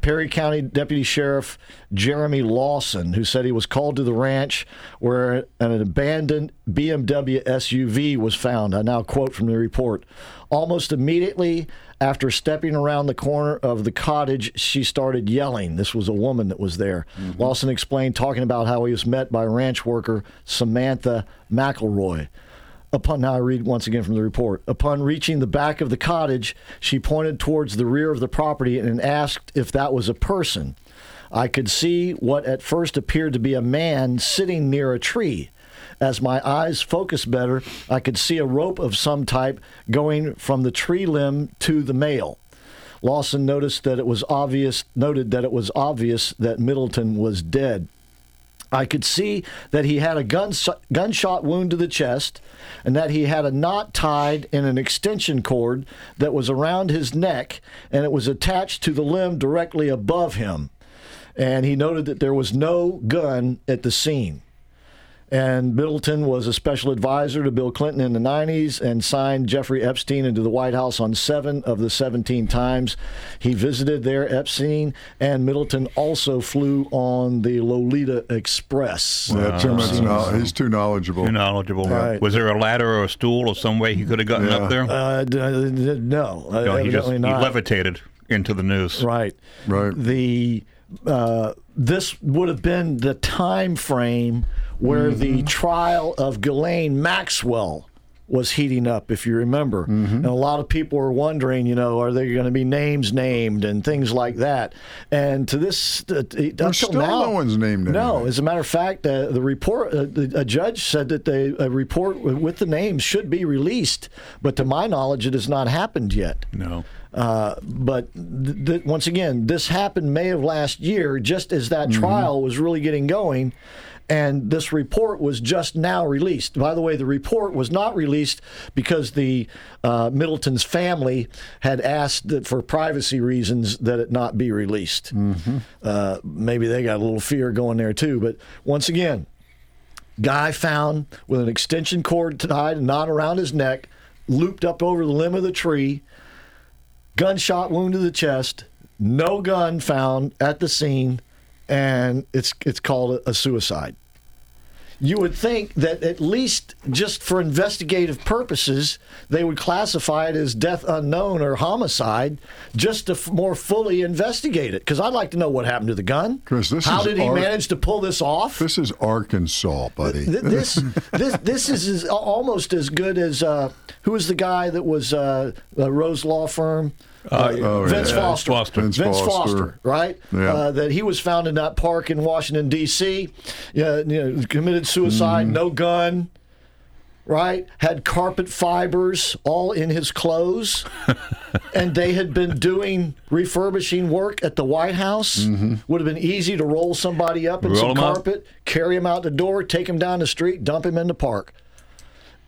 Perry County Deputy Sheriff Jeremy Lawson, who said he was called to the ranch where an abandoned BMW SUV was found. I now quote from the report. Almost immediately after stepping around the corner of the cottage, she started yelling. This was a woman that was there. Mm-hmm. Lawson explained, talking about how he was met by ranch worker Samantha McElroy. I read once again from the report. Upon reaching the back of the cottage, she pointed towards the rear of the property and asked if that was a person. I could see what at first appeared to be a man sitting near a tree. As my eyes focused better, I could see a rope of some type going from the tree limb to the male. Lawson noted that it was obvious that Middleton was dead. I could see that he had a gunshot wound to the chest and that he had a knot tied in an extension cord that was around his neck, and it was attached to the limb directly above him. And he noted that there was no gun at the scene. And Middleton was a special advisor to Bill Clinton in the 90s and signed Jeffrey Epstein into the White House on 7 of the 17 times he visited there. Epstein and Middleton also flew on the Lolita Express. Yeah, he's too knowledgeable. Right. Was there a ladder or a stool or some way he could have gotten up there? No, he levitated into the news. Right. This would have been the time frame where the trial of Ghislaine Maxwell was heating up, if you remember. And a lot of people were wondering, are there going to be names named and things like that? And to this, until still now, no one's named. No, as a matter of fact, the report, a judge said that a report with the names should be released, but to my knowledge, it has not happened yet. No. But once again, this happened May of last year, just as that trial was really getting going. And this report was just now released. By the way, the report was not released because the Middleton's family had asked that for privacy reasons that it not be released. Maybe they got a little fear going there too. But once again, guy found with an extension cord tied, a knot around his neck, looped up over the limb of the tree, gunshot wound to the chest, no gun found at the scene, and it's called a suicide. You would think that at least just for investigative purposes, they would classify it as death unknown or homicide just to more fully investigate it. Because I'd like to know what happened to the gun. How did he manage to pull this off? This is Arkansas, buddy. This is almost as good as, who was the guy that was Rose Law Firm? Vince Foster, right? Yeah. That he was found in that park in Washington, D.C., committed suicide, no gun, right? Had carpet fibers all in his clothes, and they had been doing refurbishing work at the White House. Would have been easy to roll somebody up in some carpet, carry him out the door, take him down the street, dump him in the park.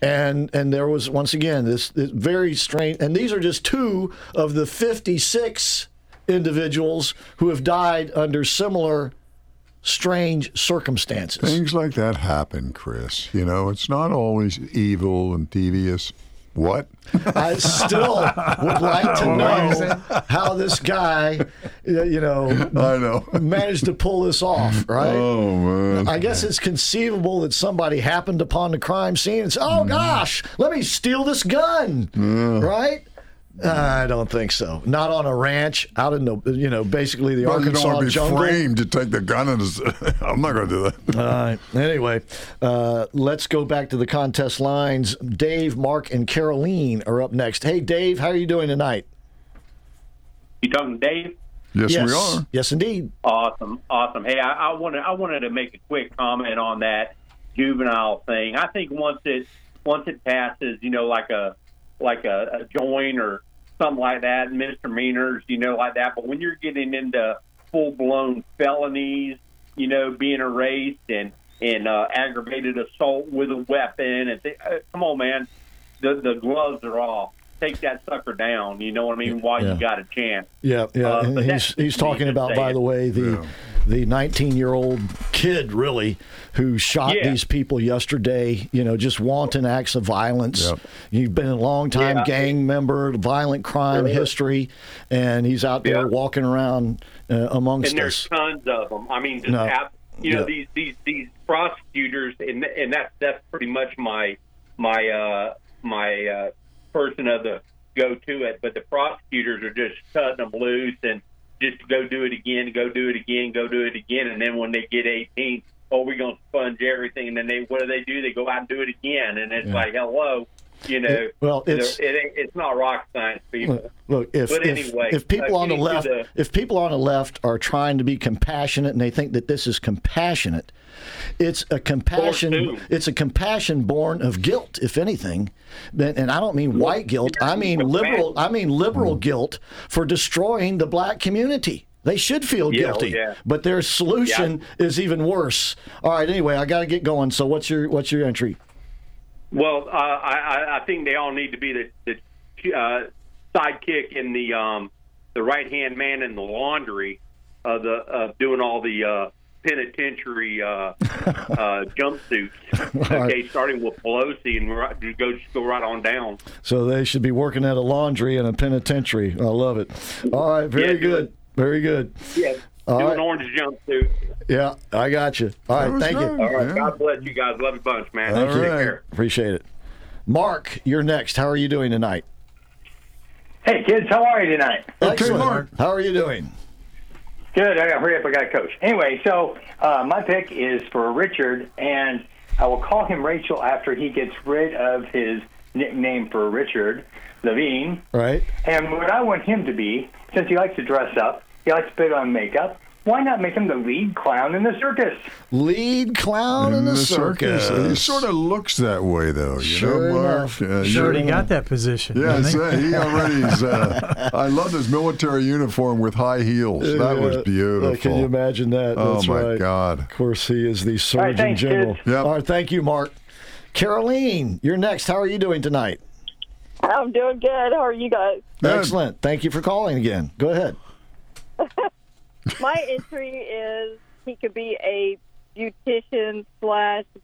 And there was, once again, this very strange, and these are just two of the 56 individuals who have died under similar strange circumstances. Things like that happen, Chris. It's not always evil and devious. What? I still would like to know how this guy, managed to pull this off, right? Oh, man. I guess it's conceivable that somebody happened upon the crime scene and said, gosh, let me steal this gun, right? I don't think so. Not on a ranch, out in the, basically the Arkansas jungle. You don't want to be framed to take the gun. I'm not going to do that. All right. Anyway, let's go back to the contest lines. Dave, Mark, and Caroline are up next. Hey, Dave, how are you doing tonight? You talking to Dave? Yes, we are. Yes, indeed. Awesome. Hey, I wanted to make a quick comment on that juvenile thing. I think once it passes, like a joint or something like that, misdemeanors, like that. But when you're getting into full-blown felonies, being erased and aggravated assault with a weapon, and come on, man, the gloves are off. Take that sucker down, you know what I mean, while you got a chance. Yeah. And he's talking about, by the way, the 19-year-old kid, really, who shot these people yesterday, just wanton acts of violence. Yep. He's been a long-time gang member, violent crime history, and he's out there walking around amongst us. And there's tons of them. I mean, these prosecutors, and that's pretty much my person of the go to it, but the prosecutors are just cutting them loose and just go do it again, and then when they get 18, we're gonna sponge everything, and then what do they do? They go out and do it again, and it's like, hello, You know, well, it's not rocket science, people. Look, if people on the left are trying to be compassionate and they think that this is compassionate, it's a compassion born of guilt, if anything. And I don't mean white guilt. I mean liberal guilt for destroying the black community. They should feel guilty, but their solution is even worse. All right. Anyway, I got to get going. So what's your entry? Well, I think they all need to be the sidekick in the right-hand man in the laundry of doing all the penitentiary jumpsuits. Okay, starting with Pelosi and go right on down. So they should be working at a laundry and a penitentiary. I love it. All right, very good. Very good. Yeah. Do an orange jumpsuit. Yeah, I got you. All right, thank you. All right, God bless you guys. Love you bunch, man. All right. Take care. Appreciate it. Mark, you're next. How are you doing tonight? Hey, kids, how are you tonight? Excellent. Mark, how are you doing? Good. I got to hurry up. I got to coach. Anyway, so my pick is for Richard, and I will call him Rachel after he gets rid of his nickname for Richard, Levine. Right. And what I want him to be, since he likes to dress up, he likes to put on makeup. Why not make him the lead clown in the circus? Lead clown in the circus. He sort of looks that way, though. You know, Mark? He already got that position. Yes, he already is. I love his military uniform with high heels. That was beautiful. Can you imagine that? That's my God. Of course, he is the Surgeon General. Yep. All right, thank you, Mark. Caroline, you're next. How are you doing tonight? I'm doing good. How are you guys? Excellent. Thank you for calling again. Go ahead. My entry is he could be a beautician /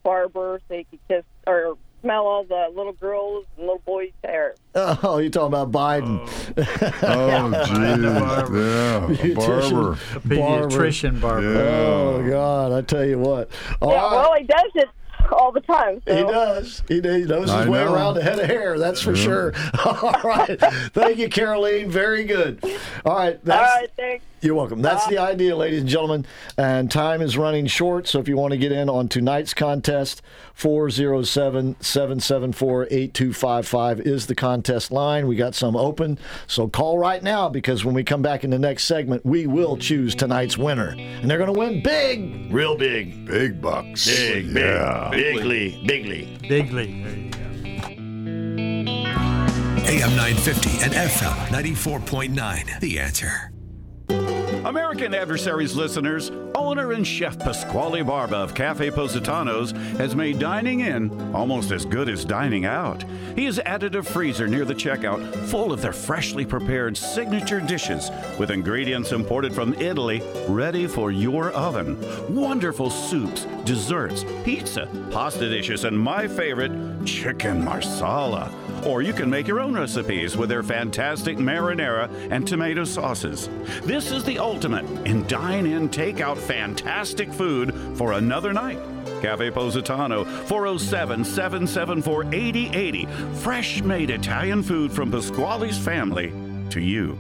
barber, so he could kiss or smell all the little girls and little boys' hair. Oh, you're talking about Biden. Oh, geez. Yeah, a pediatrician barber. Yeah. Oh, God, I tell you what. Well, he does it all the time. So. He does. He knows his way around a head of hair, that's for sure. All right. Thank you, Caroline. Very good. All right. All right, thanks. You're welcome. That's the idea, ladies and gentlemen. And time is running short, so if you want to get in on tonight's contest, 407-774-8255 is the contest line. We got some open, so call right now, because when we come back in the next segment, we will choose tonight's winner. And they're going to win big. Real big. Big bucks. Big, yeah. Bigly. There you go. AM 950 and FM 94.9. The Answer. American Adversaries listeners, owner and chef Pasquale Barba of Cafe Positano's has made dining in almost as good as dining out. He has added a freezer near the checkout full of their freshly prepared signature dishes with ingredients imported from Italy ready for your oven. Wonderful soups, desserts, pizza, pasta dishes, and my favorite, chicken marsala. Or you can make your own recipes with their fantastic marinara and tomato sauces. This is the ultimate in dine-in, take-out, fantastic food for another night. Cafe Positano, 407-774-8080. Fresh-made Italian food from Pasquale's family to you.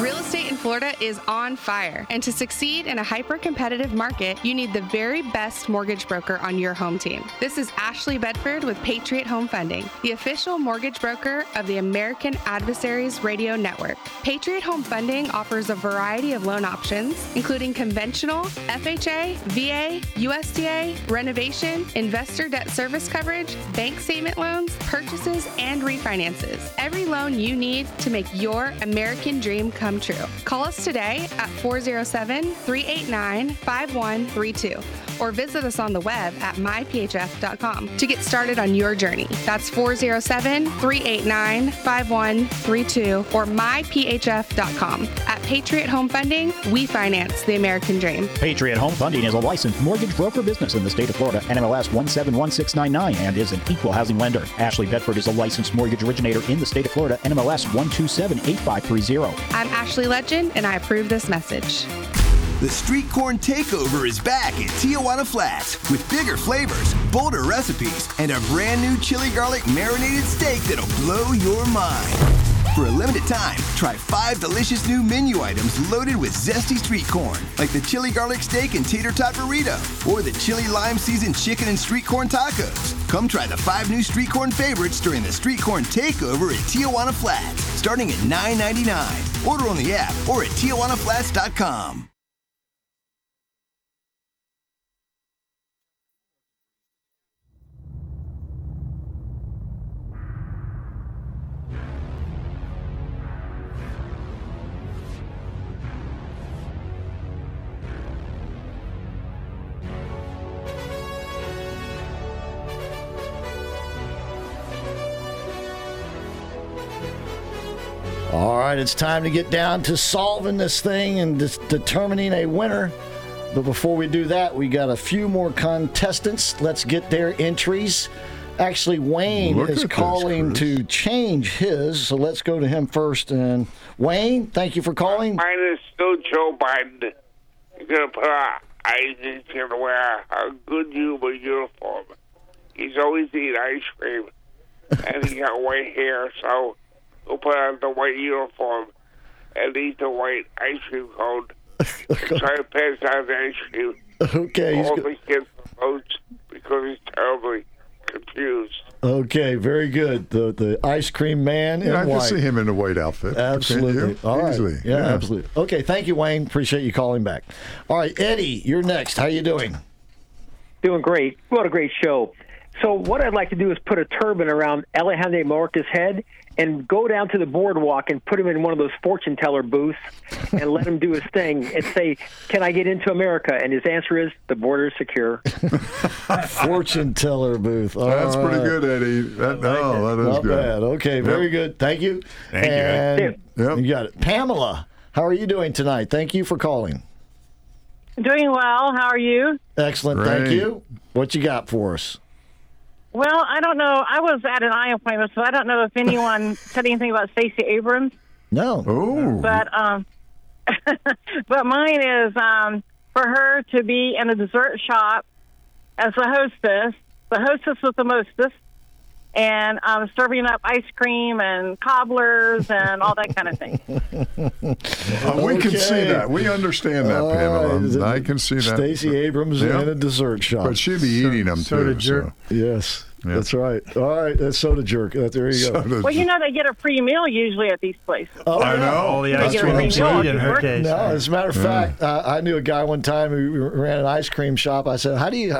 Real estate in Florida is on fire, and to succeed in a hyper-competitive market, you need the very best mortgage broker on your home team. This is Ashley Bedford with Patriot Home Funding, the official mortgage broker of the American Adversaries Radio Network. Patriot Home Funding offers a variety of loan options, including conventional, FHA, VA, USDA, renovation, investor debt service coverage, bank statement loans, purchases, and refinances. Every loan you need to make your American dream come true. Call us today at 407-389-5132 or visit us on the web at myphf.com to get started on your journey. That's 407-389-5132 or myphf.com. At Patriot Home Funding, we finance the American dream. Patriot Home Funding is a licensed mortgage broker business in the state of Florida, NMLS 171699, and is an equal housing lender. Ashley Bedford is a licensed mortgage originator in the state of Florida, NMLS 1278530. I'm Ashley Legend, and I approve this message. The Street Corn Takeover is back at Tijuana Flats with bigger flavors, bolder recipes, and a brand new chili garlic marinated steak that'll blow your mind. For a limited time, try 5 delicious new menu items loaded with zesty street corn, like the chili garlic steak and tater tot burrito, or the chili lime seasoned chicken and street corn tacos. Come try the 5 new street corn favorites during the street corn takeover at Tijuana Flats, starting at $9.99. Order on the app or at tijuanaflats.com. All right, it's time to get down to solving this thing and determining a winner. But before we do that, we got a few more contestants. Let's get their entries. Actually, Wayne is calling to change his, so let's go to him first. And Wayne, thank you for calling. Mine is still Joe Biden. You're going to put on ice and you're going to wear a good humor uniform. He's always eating ice cream, and he got white hair, so... We'll put on the white uniform and eat the white ice cream cone. Try to pass out the ice cream. Okay. All the kids votes because he's terribly confused. Okay, very good. The ice cream man in white. I can see him in a white outfit. Absolutely. All right. Easily. Yeah, absolutely. Okay, thank you, Wayne. Appreciate you calling back. All right, Eddie, you're next. How you doing? Doing great. What a great show. So what I'd like to do is put a turban around Alejandro Mayorkas' head and go down to the boardwalk and put him in one of those fortune teller booths and let him do his thing and say, can I get into America? And his answer is, the border is secure. Fortune teller booth. All That's right. Pretty good, Eddie. That is not good. Not bad. Okay, very good. Thank you. Thank you. Yep. You got it. Pamela, how are you doing tonight? Thank you for calling. Doing well. How are you? Excellent. Great. Thank you. What you got for us? Well, I don't know. I was at an eye appointment, so I don't know if anyone said anything about Stacey Abrams. No. Ooh. But but mine is for her to be in a dessert shop as a hostess, the hostess with the mostest, and serving up ice cream and cobblers and all that kind of thing. We can see that. We understand that, Pamela. I can see that. Stacey Abrams in a dessert shop. But she'd be eating them, too. Yes, yeah. That's right. All right, that's soda jerk. There you go. Well, you know they get a free meal usually at these places. Oh, I know. All the ice cream in her case. No, as a matter of fact, I knew a guy one time who ran an ice cream shop. I said, are your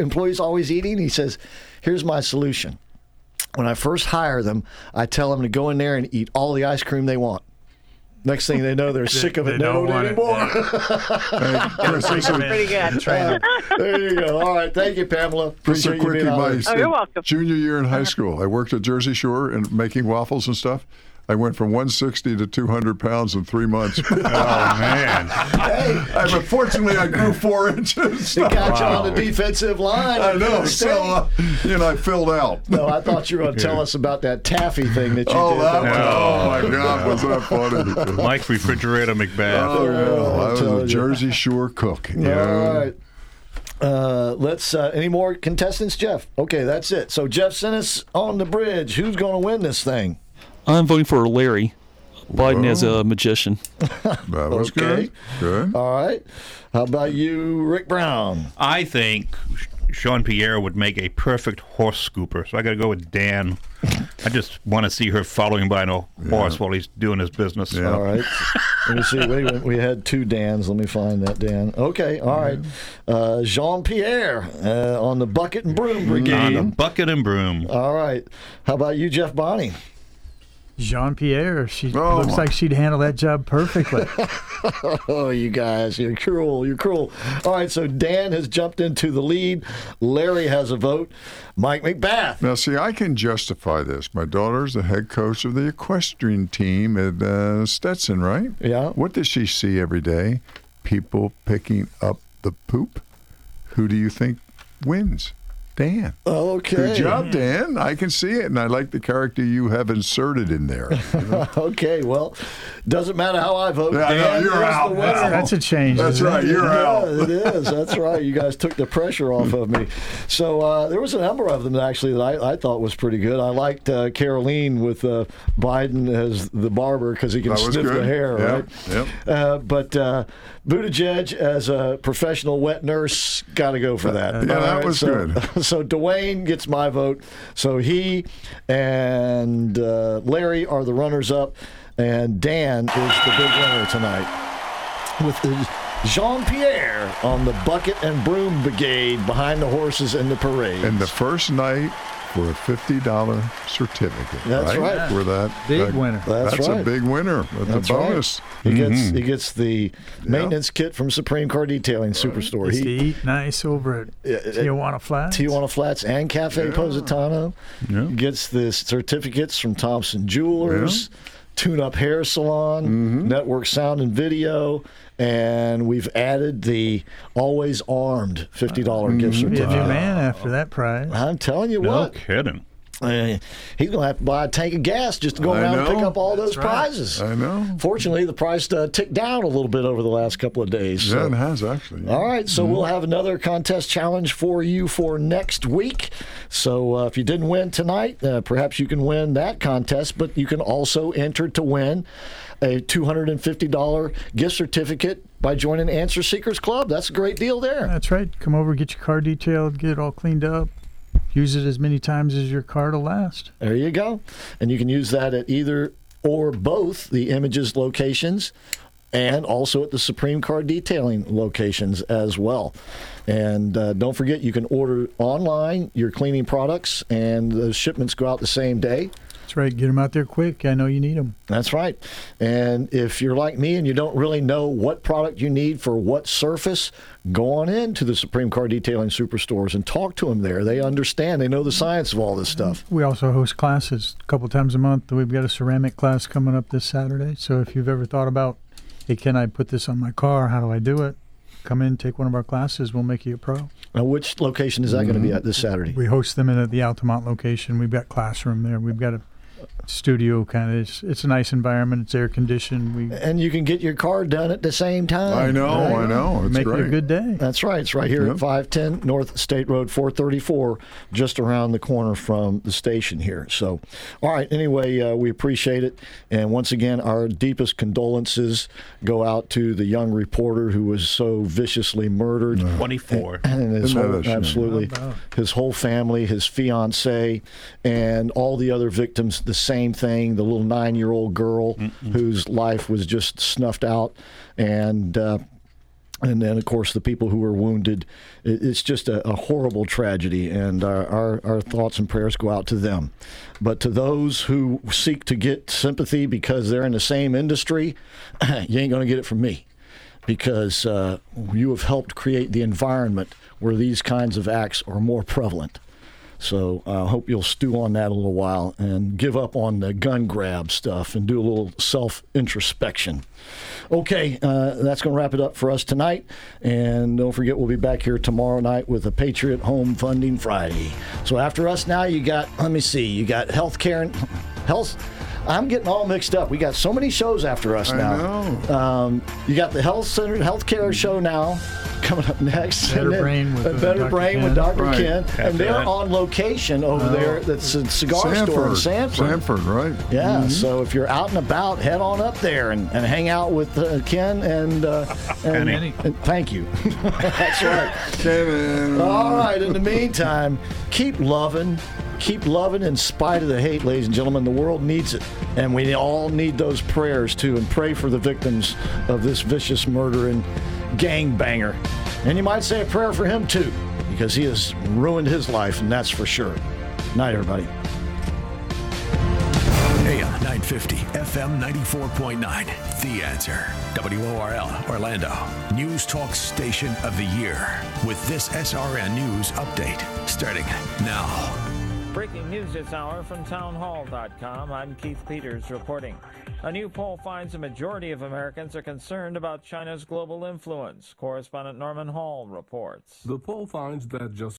employees always eating? He says, here's my solution. When I first hire them, I tell them to go in there and eat all the ice cream they want. Next thing they know, they're sick of it. Don't want anymore. That's pretty good. There you go. All right. Thank you, Pamela. Appreciate you being on. Oh, you're welcome. Junior year in high school, I worked at Jersey Shore and making waffles and stuff. I went from 160 to 200 pounds in 3 months. Oh, man. But fortunately, I grew 4 inches. It got you on the defensive line. I know. So, I filled out. No, I thought you were going to tell us about that taffy thing that you did. Oh, my God. Was that funny? Mike Refrigerator McBath. I was a Jersey Shore cook. All right. Let's any more contestants, Jeff? Okay, that's it. So, Jeff sent us on the bridge. Who's going to win this thing? I'm voting for Larry Biden as a magician. That was good. All right. How about you, Rick Brown? I think Jean-Pierre would make a perfect horse scooper, so I got to go with Dan. I just want to see her following by a horse while he's doing his business. Yeah. All right. Let me see. We had 2 Dans. Let me find that Dan. Okay. All right. Jean-Pierre on the Bucket and Broom Brigade. On the Bucket and Broom. All right. How about you, Jeff Bonney? Jean-Pierre, she looks like she'd handle that job perfectly. Oh, you guys, you're cruel. You're cruel. All right, so Dan has jumped into the lead. Larry has a vote. Mike McBath. Now, see, I can justify this. My daughter's the head coach of the equestrian team at Stetson, right? Yeah. What does she see every day? People picking up the poop. Who do you think wins? Dan. Oh, okay. Good job, Dan. I can see it, and I like the character you have inserted in there. You know? Okay, well, doesn't matter how I vote. Yeah, Dan, no, you're out. That's a change. That's right. You're out. It is. That's right. You guys took the pressure off of me. So there was a number of them, actually, that I thought was pretty good. I liked Caroline with Biden as the barber because he can sniff the hair, right? Yep. But Buttigieg as a professional wet nurse, got to go for that. Yeah, that was good. So Dwayne gets my vote. So he and Larry are the runners-up, and Dan is the big winner tonight with Jean-Pierre on the bucket and broom brigade behind the horses in the parade. And the first night for a $50 certificate. That's right. For that big winner. That's right. A big winner. That's a bonus. Right. He gets the maintenance kit from Supreme Car Detailing Superstore. He eat nice over at Tijuana Flats. Tijuana Flats and Cafe Positano. Yeah. He gets the certificates from Thompson Jewelers. Yeah. Tune-Up Hair Salon, Network Sound and Video, and we've added the Always Armed $50 gift certificate. Be a new man after that prize. I'm telling you what. No kidding. He's going to have to buy a tank of gas just to go around and pick up all those prizes. I know. Fortunately, the price ticked down a little bit over the last couple of days. So. Yeah, it has, actually. Yeah. All right, so we'll have another contest challenge for you for next week. So if you didn't win tonight, perhaps you can win that contest, but you can also enter to win a $250 gift certificate by joining Answer Seekers Club. That's a great deal there. That's right. Come over, get your car detailed, get it all cleaned up. Use it as many times as your car will last. There you go. And you can use that at either or both the Images locations and also at the Supreme Car Detailing locations as well. And don't forget, you can order online your cleaning products, and those shipments go out the same day. That's right. Get them out there quick. I know you need them. That's right. And if you're like me and you don't really know what product you need for what surface, go on in to the Supreme Car Detailing Superstores and talk to them there. They understand. They know the science of all this stuff. We also host classes a couple times a month. We've got a ceramic class coming up this Saturday. So if you've ever thought about, hey, can I put this on my car? How do I do it? Come in, take one of our classes. We'll make you a pro. Now, which location is that going to be at this Saturday? We host them at the Altamont location. We've got classroom there. We've got a studio kind of. It's a nice environment. It's air conditioned. And you can get your car done at the same time. I know. It's great. Make it a good day. That's right. It's right here at 510 North State Road 434, just around the corner from the station here. So, all right. Anyway, we appreciate it. And once again, our deepest condolences go out to the young reporter who was so viciously murdered. 24. And his whole family, his fiance, and all the other victims. The same thing, the little 9-year-old girl whose life was just snuffed out, and then of course the people who were wounded. It's just a horrible tragedy, and our thoughts and prayers go out to them. But to those who seek to get sympathy because they're in the same industry, you ain't going to get it from me, because you have helped create the environment where these kinds of acts are more prevalent. So I hope you'll stew on that a little while and give up on the gun grab stuff and do a little self-introspection. Okay, that's going to wrap it up for us tonight. And don't forget, we'll be back here tomorrow night with a Patriot Home Funding Friday. So after us now, you got healthcare and health. I'm getting all mixed up. We got so many shows after us now. I know. You got the healthcare show now coming up next. Better Brain with Dr. Ken. And they're on location over there. That's a cigar store in Sanford. Sanford, right. Yeah, so if you're out and about, head on up there and hang out with Ken and thank you. That's right. Kevin. All right, in the meantime, keep loving. Keep loving in spite of the hate, ladies and gentlemen. The world needs it, and we all need those prayers, too, and pray for the victims of this vicious murder and gangbanger. And you might say a prayer for him, too, because he has ruined his life, and that's for sure. Night, everybody. AM 950, FM 94.9, The Answer. WORL, Orlando. News Talk Station of the Year with this SRN News update starting now. Breaking news this hour from townhall.com. I'm Keith Peters reporting. A new poll finds a majority of Americans are concerned about China's global influence. Correspondent Norman Hall reports. The poll finds that just